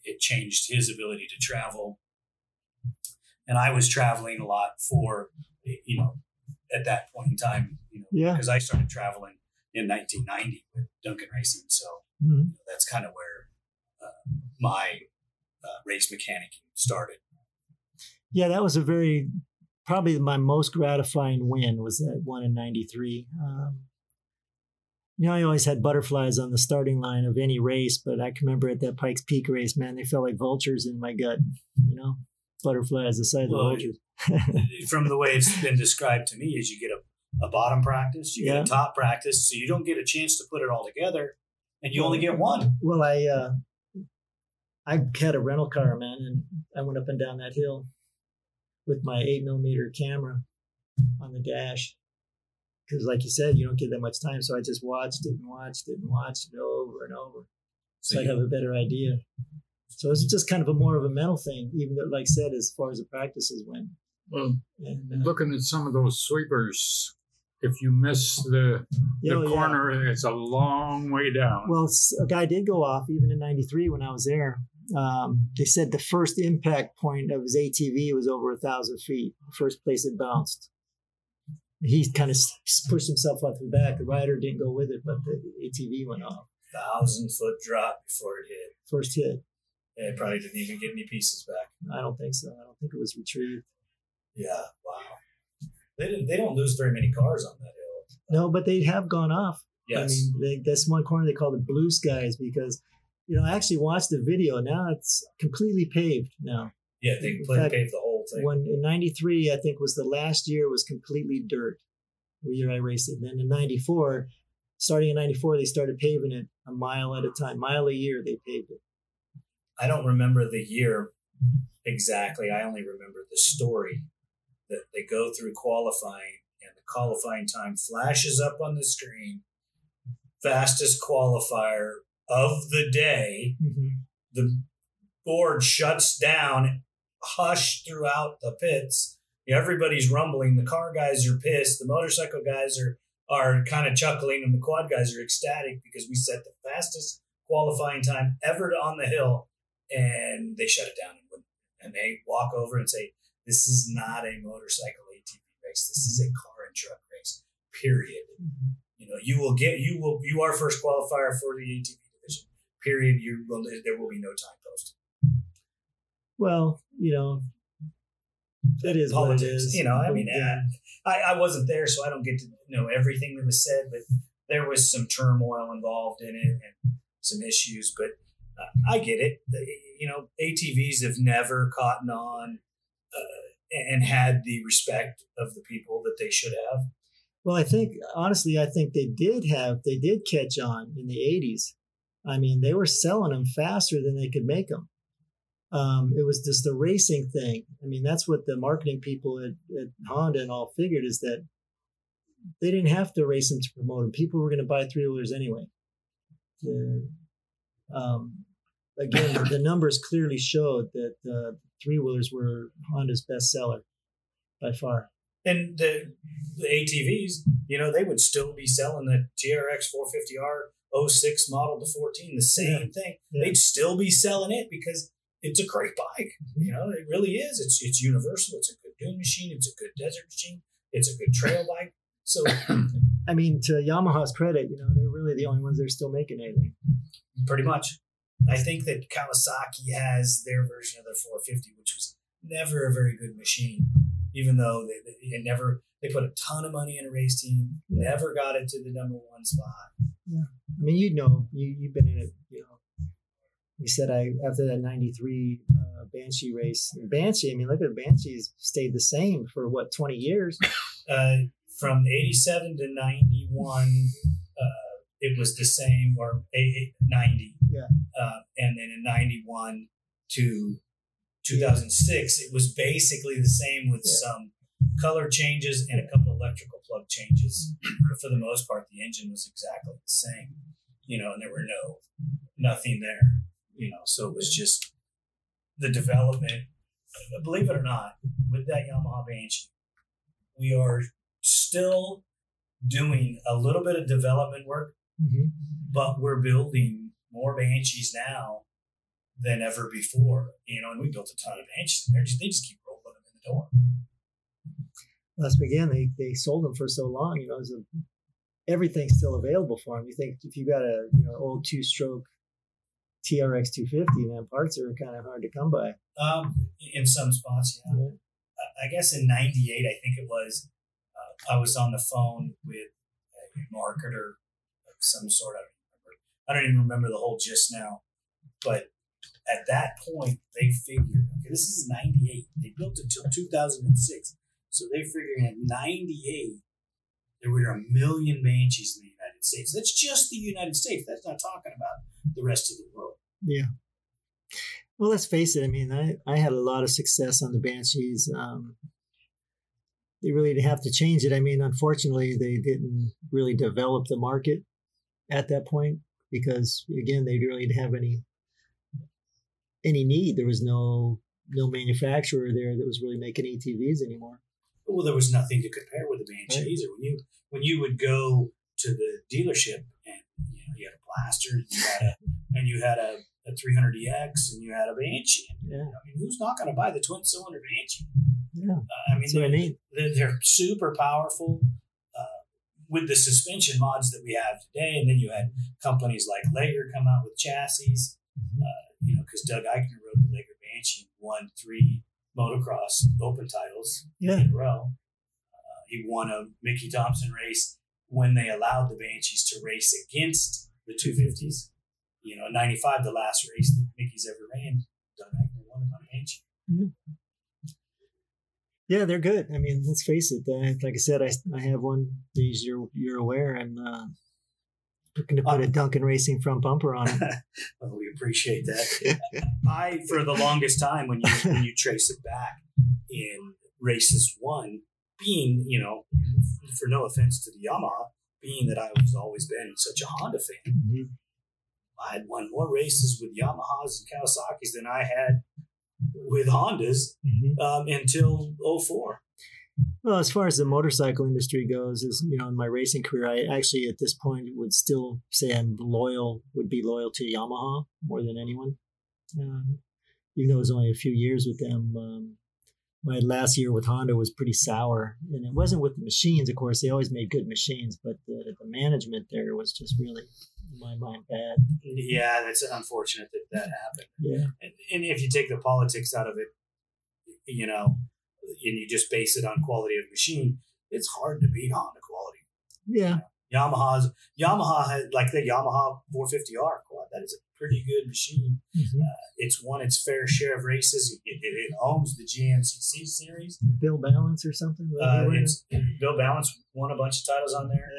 it changed his ability to travel. And I was traveling a lot for, at that point in time, because I started traveling in 1990 with Duncan Racing. So that's kind of where my race mechanicing started. Yeah, that was probably my most gratifying win was that one in 93. I always had butterflies on the starting line of any race, but I can remember at that Pikes Peak race, man, they felt like vultures in my gut, butterflies the size of vultures. From the way it's been described to me is you get a bottom practice, you get a top practice, so you don't get a chance to put it all together, and you only get one. Well, I had a rental car, man, and I went up and down that hill with my 8mm camera on the dash. Because like you said, you don't get that much time. So I just watched it over and over. So I'd have a better idea. So it's just kind of more of a mental thing, even though, like I said, as far as the practices went. Well, and looking at some of those sweepers, if you miss the corner, it's a long way down. Well, a guy did go off even in 93 when I was there. They said the first impact point of his ATV was over 1,000 feet, first place it bounced. he kind of pushed himself off the back. The rider didn't go with it, but the ATV went off. 1,000-foot drop before it hit. First hit. And it probably didn't even get any pieces back. I don't think so. I don't think it was retrieved. Yeah. Wow. They don't lose very many cars on that hill. No, but they have gone off. Yes. I mean, that's one corner they call the Blue Skies because, you know, I actually watched the video. Now it's completely paved now. Yeah, they completely paved the whole thing. When, in 93, I think, was the last year was completely dirt, the year I raced it. And then in 94, starting in 94, they started paving it a mile at a time. Mile a year, they paved it. I don't remember the year exactly. I only remember the story that they go through qualifying, and the qualifying time flashes up on the screen. Fastest qualifier of the day. Mm-hmm. The board shuts down, hush throughout the pits. Everybody's rumbling. The car guys are pissed. The motorcycle guys are kind of chuckling, and the quad guys are ecstatic because we set the fastest qualifying time ever on the hill. And they shut it down, and they walk over and say, "This is not a motorcycle ATV race. This is a car and truck race. Period. You know, you are first qualifier for the ATV division. Period. There will be no time posted." Well, you know, that is politics. What it is. You know, I mean, I wasn't there, so I don't get to know everything that was said, but there was some turmoil involved in it and some issues, but. I get it. You know, ATVs have never caught on and had the respect of the people that they should have. Well, I think, honestly, they did catch on in the 80s. I mean, they were selling them faster than they could make them. It was just the racing thing. I mean, that's what the marketing people at Honda and all figured, is that they didn't have to race them to promote them. People were going to buy three-wheelers anyway. Again, the numbers clearly showed that three-wheelers were Honda's best seller by far. And the ATVs, you know, they would still be selling the TRX 450R 06 model to 14, the same thing. Yeah. They'd still be selling it because it's a great bike. You know, it really is. It's universal. It's a good dune machine. It's a good desert machine. It's a good trail bike. So, I mean, to Yamaha's credit, you know, they're really the only ones that are still making anything. Pretty much. I think that Kawasaki has their version of their 450, which was never a very good machine, even though they put a ton of money in a race team, never got it to the number one spot. Yeah. I mean, you know, you've been in it, you know. You said after that 93 Banshee race, Banshee, I mean, look at Banshee's stayed the same for, 20 years? From 87 to 91, it was the same, or 90. Yeah. And then in 91 to 2006, it was basically the same with some color changes and a couple electrical plug changes. But for the most part, the engine was exactly the same, you know, and there were nothing there, you know, so it was just the development. Believe it or not, with that Yamaha Banshee, we are still doing a little bit of development work, but we're building more Banshees now than ever before, you know, and we built a ton of Banshees, and they just keep rolling them in the door. Well, that's, again, they sold them for so long, you know, everything's still available for them. You think if you got a, you know, old two-stroke TRX 250, man, parts are kind of hard to come by. In some spots, yeah. Mm-hmm. I guess in 98, I think it was, I was on the phone with a marketer of some sort. I don't even remember the whole gist now. But at that point, they figured, okay, this is 98. They built it till 2006. So they figured in 98, there were 1 million Banshees in the United States. That's just the United States. That's not talking about the rest of the world. Yeah. Well, let's face it. I mean, I had a lot of success on the Banshees. They really have to change it. I mean, unfortunately, they didn't really develop the market at that point because, again, they really didn't have any need. There was no manufacturer there that was really making ATVs anymore. Well, there was nothing to compare with the Banshee either. When you would go to the dealership and you had a Blaster, and you had a 300EX, and you had a Banshee. Yeah. I mean, who's not going to buy the twin cylinder Banshee? Yeah. I mean, they're super powerful. with the suspension mods that we have today. And then you had companies like Lager come out with chassis, because Doug Eichner rode the Lager Banshee, won 3 motocross open titles in a row. He won a Mickey Thompson race when they allowed the Banshees to race against the 250s. You know, 95, the last race that Mickey's ever ran, Doug Eichner won on a Banshee. Yeah, they're good. I mean, let's face it. Like I said, I have one. These you're aware. I'm looking to put a Duncan Racing front bumper on it. Well, we appreciate that. I, for the longest time, when you trace it back in races one, being, you know, for no offense to the Yamaha, being that I was always been such a Honda fan, I had won more races with Yamahas and Kawasaki's than I had with Hondas until 2004. Well, as far as the motorcycle industry goes, is, you know, in my racing career, I actually at this point would still say would be loyal to Yamaha more than anyone. Even though it was only a few years with them, my last year with Honda was pretty sour, and it wasn't with the machines. Of course, they always made good machines, but the management there was just really, in my mind, bad. Yeah, that's unfortunate that happened. Yeah, and if you take the politics out of it, you know, and you just base it on quality of machine, it's hard to beat Honda quality. Yeah, you know, Yamaha, like the Yamaha 450R quad, that is a pretty good machine. It's won its fair share of races. It owns the GMCC series. Bill Balance or something? Bill Balance won a bunch of titles on there.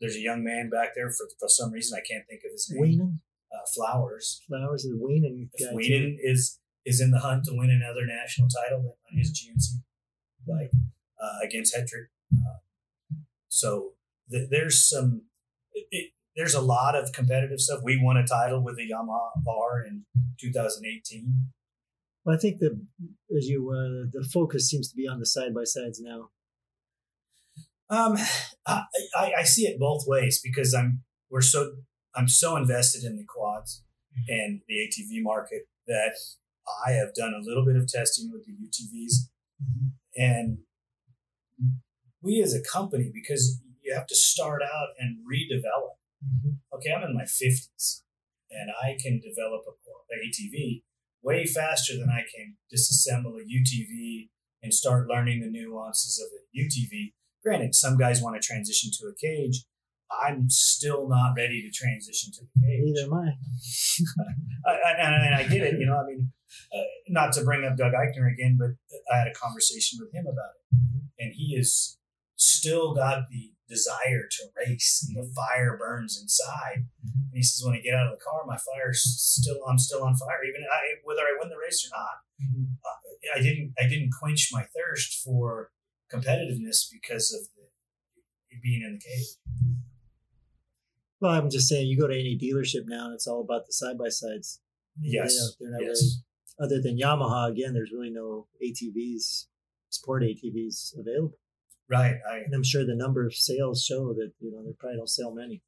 There's a young man back there for some reason I can't think of his name. Weenan? Flowers. Flowers is Weenan. Weenan is in the hunt to win another national title on his GMC, like against Hetrick. So there's some. There's a lot of competitive stuff. We won a title with the Yamaha R in 2018. Well, I think the focus seems to be on the side by sides now. I see it both ways because I'm so invested in the quads and the ATV market that I have done a little bit of testing with the UTVs, and we as a company, because you have to start out and redevelop. Okay, I'm in my 50s, and I can develop an ATV way faster than I can disassemble a UTV and start learning the nuances of a UTV. Granted, some guys want to transition to a cage. I'm still not ready to transition to the cage. Neither am I. And I get it, you know, I mean, not to bring up Doug Eichner again, but I had a conversation with him about it, and he is still got the desire to race, and the fire burns inside. And he says, when I get out of the car, my fire's still, I'm still on fire, whether I win the race or not. I didn't quench my thirst for competitiveness because of being in the cage. Well, I'm just saying, you go to any dealership now, and it's all about the side by sides. Yes, they're not really. Other than Yamaha, again, there's really no ATVs, sport ATVs available. Right, and I'm sure the number of sales show that, you know, they probably don't sell many.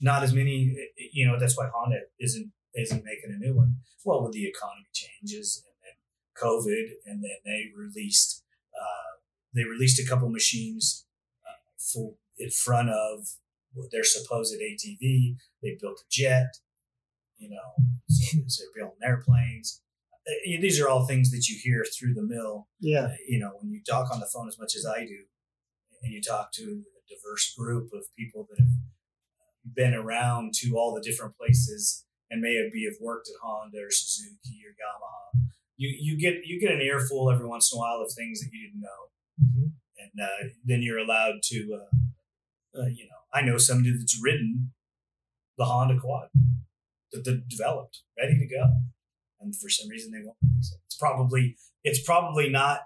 Not as many, you know. That's why Honda isn't making a new one. Well, with the economy changes and then COVID, and then they released a couple machines for in front of their supposed ATV. They built a jet, you know, so they're building airplanes. These are all things that you hear through the mill. Yeah, you know, when you talk on the phone as much as I do, and you talk to a diverse group of people that have been around to all the different places and may have worked at Honda or Suzuki or Yamaha, you get an earful every once in a while of things that you didn't know, and then you're allowed to, you know, I know somebody that's ridden the Honda quad that developed, ready to go, and for some reason they won't release it. It's probably not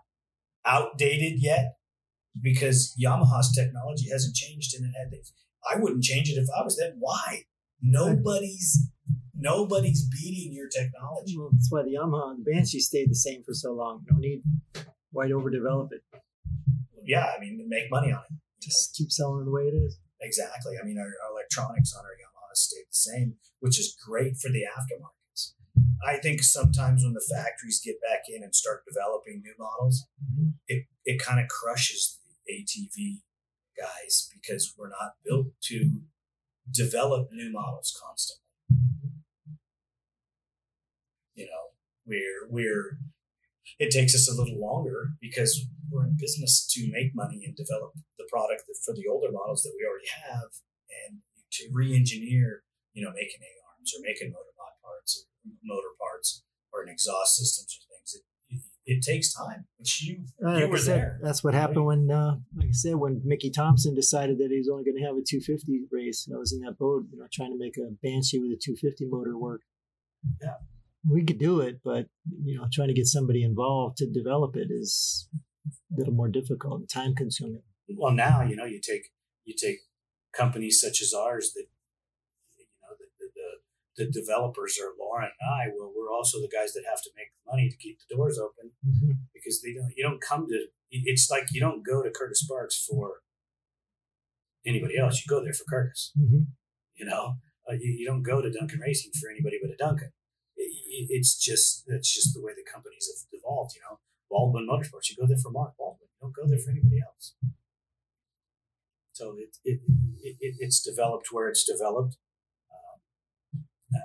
outdated yet, because Yamaha's technology hasn't changed in it. I wouldn't change it if I was them. Why? Nobody's beating your technology. Well, that's why the Yamaha and Banshee stayed the same for so long. No need. Why overdevelop it? Yeah, I mean, make money on it. Just keep selling it the way it is. Exactly. I mean, our electronics on our Yamaha stayed the same, which is great for the aftermarkets. I think sometimes when the factories get back in and start developing new models, it kind of crushes ATV guys because we're not built to develop new models constantly. You know, we're it takes us a little longer because we're in business to make money and develop the product for the older models that we already have and to re-engineer, you know, making A-arms or making motor parts or an exhaust systems or things. It takes time, which you were there. That's what happened when, like I said, when Mickey Thompson decided that he was only going to have a 250 race. I was in that boat, you know, trying to make a Banshee with a 250 motor work. Yeah, we could do it, but you know, trying to get somebody involved to develop it is a little more difficult and time consuming. Well, now you know you take companies such as ours that you know the developers are Laura and I. Well, we're also the guys that have to make the money to keep the doors open mm-hmm. because you don't come to. It's like you don't go to Curtis Sparks for anybody else. You go there for Curtis. Mm-hmm. You know, you don't go to Duncan Racing for anybody but a Duncan. It's just the way the companies have evolved. You know, Baldwin Motorsports. You go there for Mark Baldwin. You don't go there for anybody else. So it's developed where it's developed.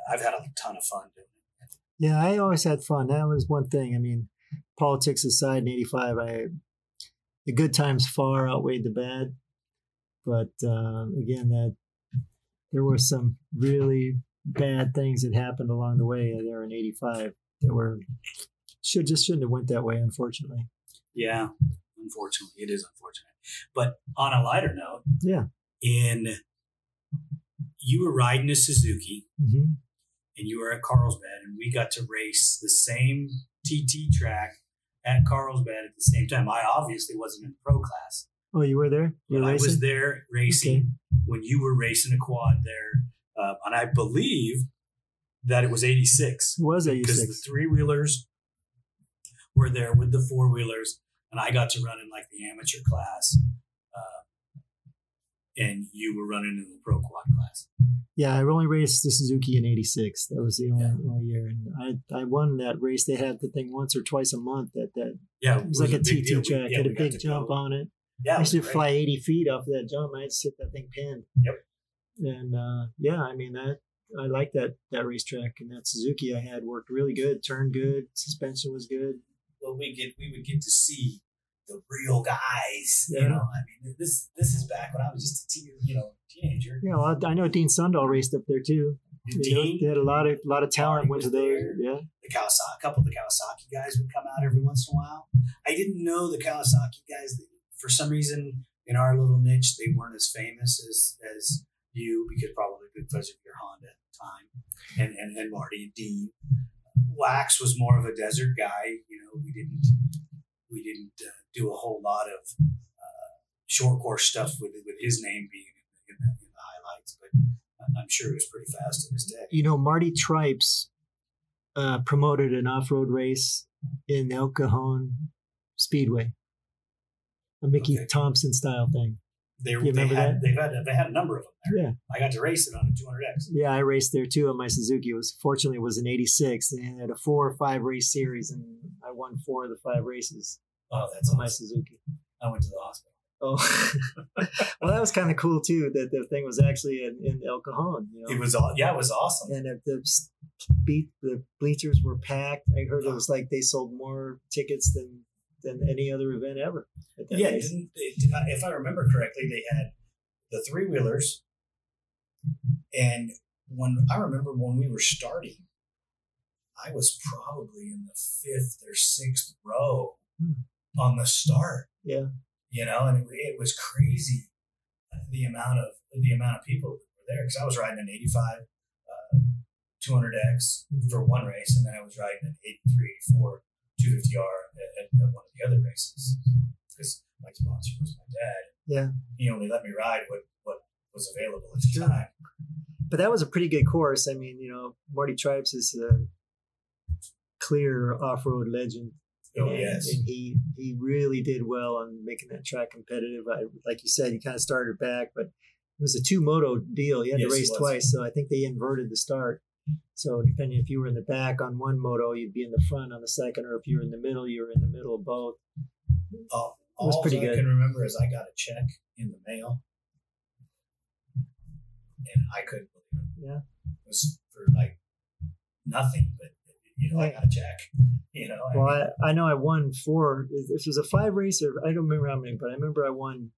I've had a ton of fun doing it. Yeah, I always had fun. That was one thing. I mean, politics aside, in '85, the good times far outweighed the bad. But again, that there were some really bad things that happened along the way there in '85 that shouldn't have went that way, unfortunately. Yeah, unfortunately, it is unfortunate. But on a lighter note, yeah, you were riding a Suzuki, mm-hmm. and you were at Carlsbad, and we got to race the same TT track at Carlsbad at the same time. I obviously wasn't in the pro class. Oh, you were there? I was there racing when you were racing a quad there. And I believe that it was 86. It was 86. Because the three-wheelers were there with the four-wheelers, and I got to run in like the amateur class. And you were running in the pro quad class. Yeah, I only raced the Suzuki in 86. That was the only year. And I won that race. They had the thing once or twice a month. It was like a TT track. Had a big jump on it. Yeah, I used to fly 80 feet off that jump. I had to sit that thing pinned. Yep. And, I mean, I liked that racetrack. And that Suzuki I had worked really good, turned good, suspension was good. Well, we would get to see the real guys, you know. I mean, this is back when I was just a teenager. You know, I know Dean Sundahl raced up there too. They had a lot of talent went to there. Yeah, a couple of the Kawasaki guys would come out every once in a while. I didn't know the Kawasaki guys. For some reason, in our little niche, they weren't as famous as you because probably because of your Honda time and Marty and Dean. Wax was more of a desert guy. You know, we didn't do a whole lot of short course stuff with his name being in the highlights, but I'm sure he was pretty fast in his day. You know, Marty Tripes promoted an off-road race in El Cajon Speedway, a Mickey Thompson style thing. They had a number of them there. Yeah. I got to race it on a 200X. Yeah, I raced there too on my Suzuki. Fortunately, it was an 86. They had a 4 or 5 race series, and I won 4 of the 5 races. Oh, that's awesome. My Suzuki. I went to the hospital. Oh, well, that was kind of cool too. That the thing was actually in El Cajon. You know? It was awesome. And the bleachers were packed. I heard it was like they sold more tickets than any other event ever. Yeah, if I remember correctly, they had the three-wheelers. And I remember when we were starting, I was probably in the 5th or 6th row on the start. Yeah. You know, and it was crazy the amount of people that were there. Because I was riding an 85 200X for one race, and then I was riding an 83, 84 250R at one of the other races because my sponsor was my dad. Yeah, he only let me ride what was available at the time. But that was a pretty good course. I mean, you know, Marty Tripes is a clear off-road legend. Oh, and, yes, and he really did well on making that track competitive. Like you said, he kind of started back, but it was a two-moto deal. You had to race twice, so I think they inverted the start. So depending if you were in the back on one moto, you'd be in the front on the second, or if you were in the middle, you were in the middle of both. Oh, was pretty good. All I can remember is I got a check in the mail, and I couldn't believe it. Yeah, it was for like nothing, but you know, I got a check. You know, well, I know I won four. This was a five racer. I don't remember how many, but I remember I won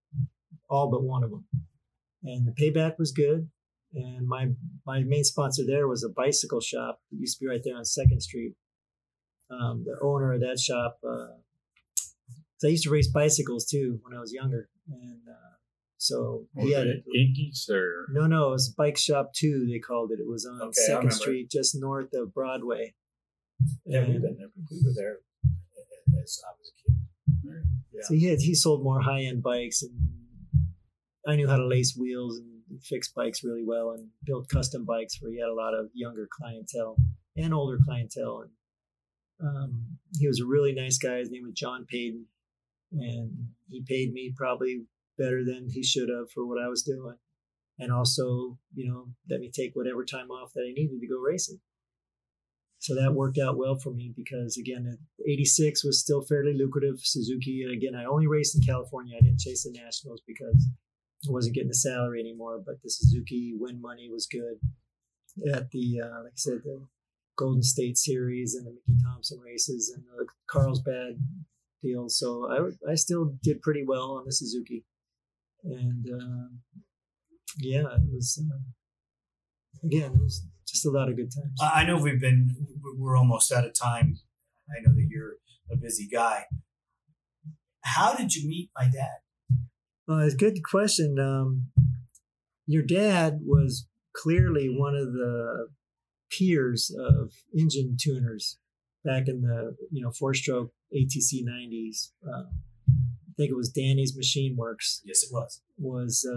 all but one of them, and the payback was good. And my main sponsor there was a bicycle shop that used to be right there on 2nd Street. The owner of that shop, so I used to race bicycles too when I was younger. And so we had it. Inkies or? No, it was Bike Shop 2, they called it. It was on 2nd Street, just north of Broadway. Yeah, we've been there. We were there as I was a kid. Right. Yeah. So he sold more high-end bikes, and I knew how to lace wheels and fixed bikes really well and built custom bikes where he had a lot of younger clientele and older clientele. And he was a really nice guy. His name was John Payton, and he paid me probably better than he should have for what I was doing. And also, you know, let me take whatever time off that I needed to go racing. So that worked out well for me because, again, 86 was still fairly lucrative Suzuki. And again, I only raced in California. I didn't chase the Nationals because I wasn't getting the salary anymore, but the Suzuki win money was good at the, like I said, the Golden State Series and the Mickey Thompson races and the Carlsbad deal. So I still did pretty well on the Suzuki. And yeah, it was, again, it was just a lot of good times. I know we're almost out of time. I know that you're a busy guy. How did you meet my dad? It's a good question. Your dad was clearly one of the peers of engine tuners back in the four-stroke ATC 90s. I think it was Danny's Machine Works. Yes, it was. Was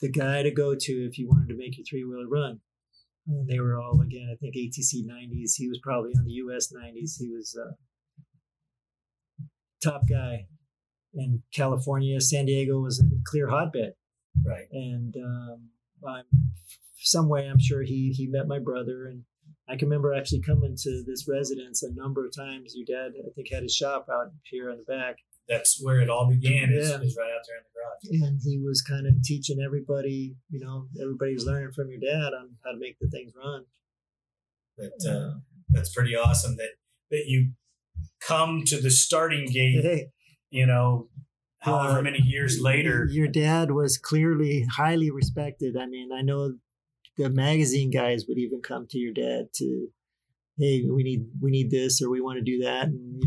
the guy to go to if you wanted to make your three-wheeler run. And they were all, again, I think ATC 90s. He was probably on the US 90s. He was top guy. In California, San Diego was a clear hotbed. Right. And some way, I'm sure he met my brother. And I can remember actually coming to this residence a number of times. Your dad, I think, had his shop out here in the back. That's where it all began, is right out there in the garage. And he was kind of teaching everybody, everybody was learning from your dad on how to make the things run. But that's pretty awesome that you come to the starting gate. Hey. However many years later. Your dad was clearly highly respected. I mean, I know the magazine guys would even come to your dad to, hey, we need this, or we want to do that. And,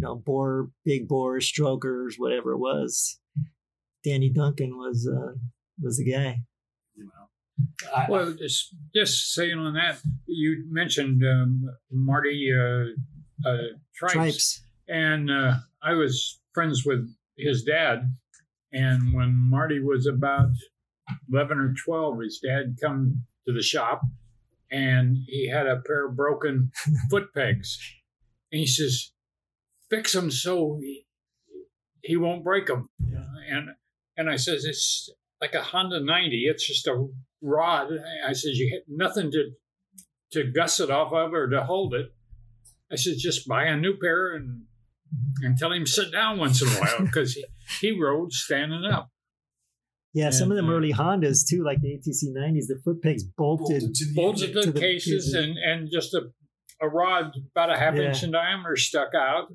big bore, strokers, whatever it was. Danny Duncan was the guy. Well, just saying on that, you mentioned Marty Tripes. And I was friends with his dad, and when Marty was about 11 or 12, his dad come to the shop, and he had a pair of broken foot pegs, and he says, fix them so he won't break them. Yeah. And I says, it's like a Honda 90, it's just a rod. I says, you had nothing to gusset off of or to hold it. I says, just buy a new pair and tell him sit down once in a while, because he rode standing up. Yeah, and some of them early Hondas too, like the ATC 90s, the foot pegs bolted to the cases, and just a rod about a half inch in diameter stuck out,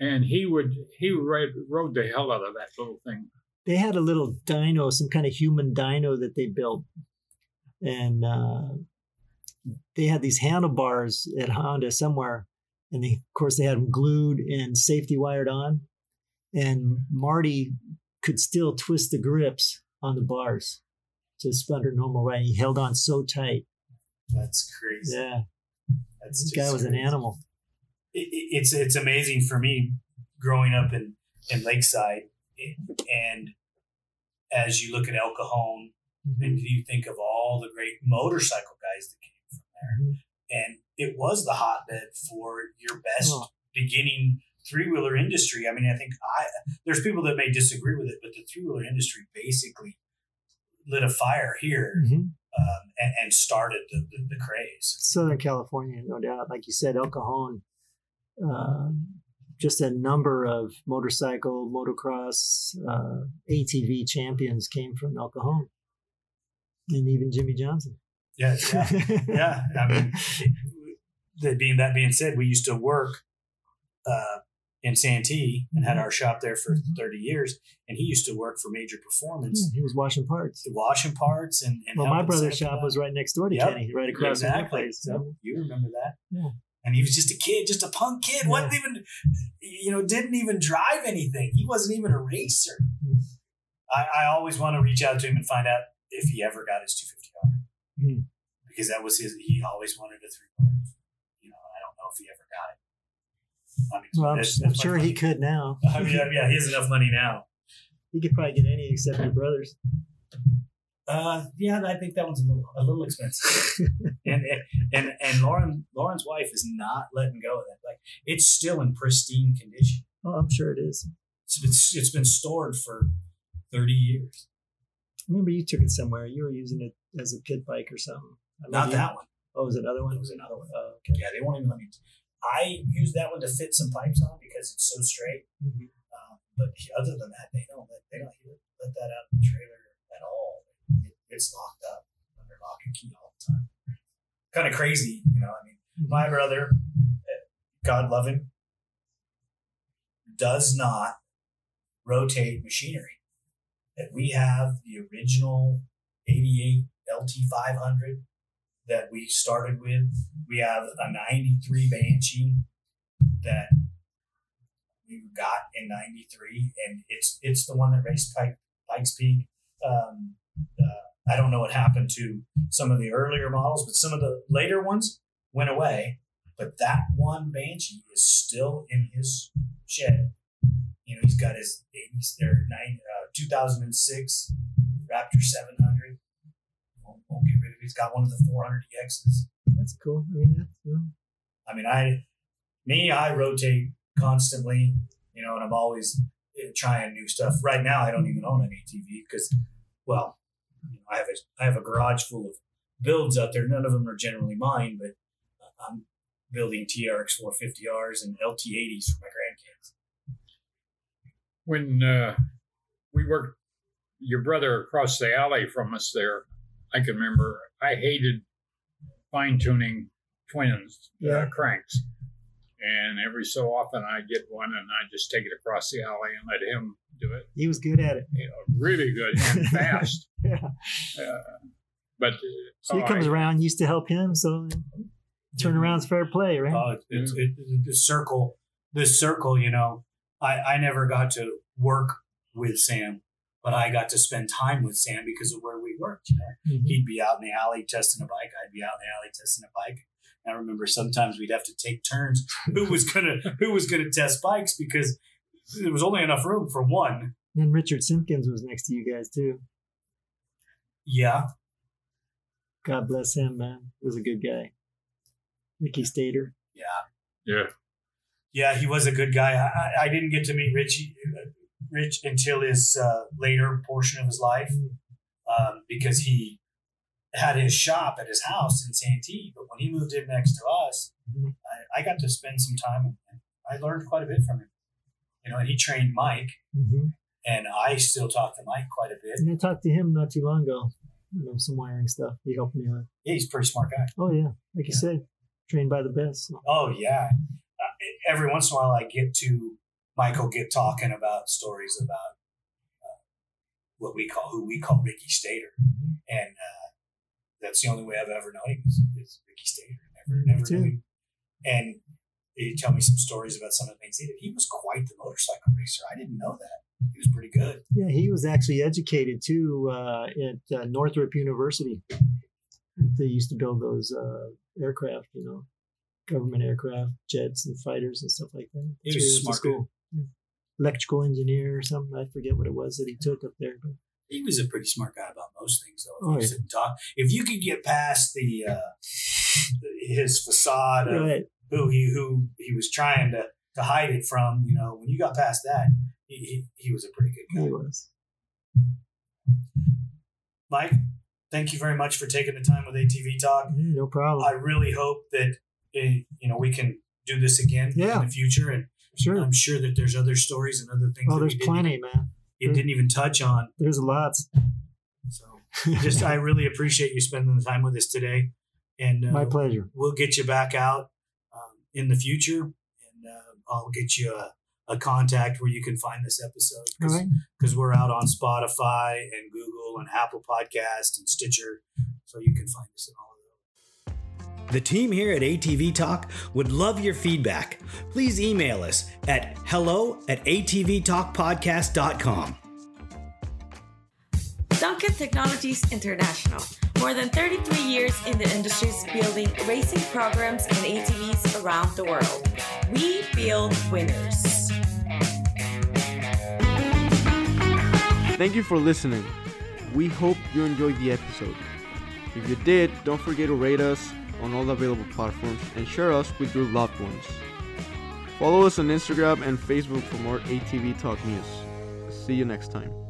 and he rode the hell out of that little thing. They had a little dyno, some kind of human dyno that they built, and they had these handlebars at Honda somewhere. And they had them glued and safety wired on. And Marty could still twist the grips on the bars just under normal way. He held on so tight. That's crazy. Yeah. This guy was an animal. It's amazing for me growing up in Lakeside. And as you look at El Cajon, and you think of all the great motorcycle guys that came from there. And it was the hotbed for your best beginning three-wheeler industry. I mean, I think there's people that may disagree with it, but the three-wheeler industry basically lit a fire here and started the craze. Southern California, no doubt. Like you said, El Cajon, just a number of motorcycle, motocross, ATV champions came from El Cajon, and even Jimmy Johnson. Yeah. I mean, that being said, we used to work in Santee and had our shop there for 30 years, and he used to work for Major Performance. Yeah, he was washing parts. And well, my brother's shop was right next door to Kenny, right across the place. So you remember that? Yeah. And he was just a kid, just a punk kid. Yeah. Wasn't even, didn't even drive anything. He wasn't even a racer. Mm-hmm. I always want to reach out to him and find out if he ever got his 250R. Mm-hmm. Because that was he always wanted a 3-bar. I don't know if he ever got it. I mean, well, I'm sure he could now. I mean, yeah, he has enough money now. He could probably get any except your brother's. Yeah, I think that one's a little expensive. and Lauren's wife is not letting go of that. Like, it's still in pristine condition. Oh, I'm sure it is. It's been stored for 30 years. I remember you took it somewhere. You were using it as a pit bike or something. Not that one. Oh, was it another one? It was another one. Oh, okay. Yeah, they won't even let me. I use that one to fit some pipes on because it's so straight. Mm-hmm. But other than that, they don't let that out of the trailer at all. It's locked up under lock and key all the time. Kind of crazy, I mean, my brother, God love him, does not rotate machinery. That we have the original 88 LT500 that we started with. We have a 93 Banshee that we got in 93, and it's the one that raced Pikes Peak. I don't know what happened to some of the earlier models, but some of the later ones went away. But that one Banshee is still in his shed. He's got his 2006 Raptor 700. Won't get rid of it. He's got one of the 400 EXs. That's cool. I mean, that's cool. I mean, I rotate constantly, and I'm always trying new stuff. Right now, I don't even own an ATV because, well, I have a garage full of builds out there. None of them are generally mine, but I'm building TRX 450Rs and LT80s for my grandkids. When we worked, your brother across the alley from us there, I can remember I hated fine-tuning twins cranks. And every so often I'd get one and I'd just take it across the alley and let him do it. He was good at it. Really good and fast. But so he comes around, used to help him. So turnaround's fair play, right? The circle, I never got to work with Sam, but I got to spend time with Sam because of where we worked. Mm-hmm. He'd be out in the alley testing a bike. I'd be out in the alley testing a bike. And I remember sometimes we'd have to take turns who was gonna test bikes because there was only enough room for one. And Richard Simpkins was next to you guys too. Yeah. God bless him, man. He was a good guy. Ricky Stater. Yeah. Yeah, he was a good guy. I didn't get to meet Rich until his later portion of his life because he had his shop at his house in Santee. But when he moved in next to us, I got to spend some time with him. I learned quite a bit from him. And he trained Mike, and I still talk to Mike quite a bit. And I talked to him not too long ago, some wiring stuff he helped me with. Yeah, he's a pretty smart guy. Oh, yeah. Like you said, trained by the best. So. Oh, yeah. Every once in a while, I get to Michael get talking about stories about who we call Ricky Stater, and that's the only way I've ever known him is Ricky Stater. Never knew him, and he'd tell me some stories about some of the things he did. He was quite the motorcycle racer. I didn't know that. He was pretty good. Yeah, he was actually educated too at Northrop University. They used to build those aircraft, government aircraft, jets and fighters and stuff like that. He was smart. Electrical engineer or something. I forget what it was that he took up there. But he was a pretty smart guy about most things, though. If you talk, if you could get past the his facade of who he was trying to hide it from, when you got past that, he was a pretty good guy. He was. Mike, thank you very much for taking the time with ATV Talk. No problem. I really hope that we can do this again in the future and Sure. I'm sure that there's other stories and other things. Oh, there's plenty, man. It didn't even touch on. There's lots. So just, I really appreciate you spending the time with us today. And my pleasure. We'll get you back out in the future, and I'll get you a contact where you can find this episode, because we're out on Spotify and Google and Apple Podcasts and Stitcher. So you can find us in all of those. The team here at ATV Talk would love your feedback. Please email us at hello@atvtalkpodcast.com. Duncan Technologies International. More than 33 years in the industries building racing programs and ATVs around the world. We build winners. Thank you for listening. We hope you enjoyed the episode. If you did, don't forget to rate us on all available platforms and share us with your loved ones. Follow us on Instagram and Facebook for more ATV Talk news. See you next time.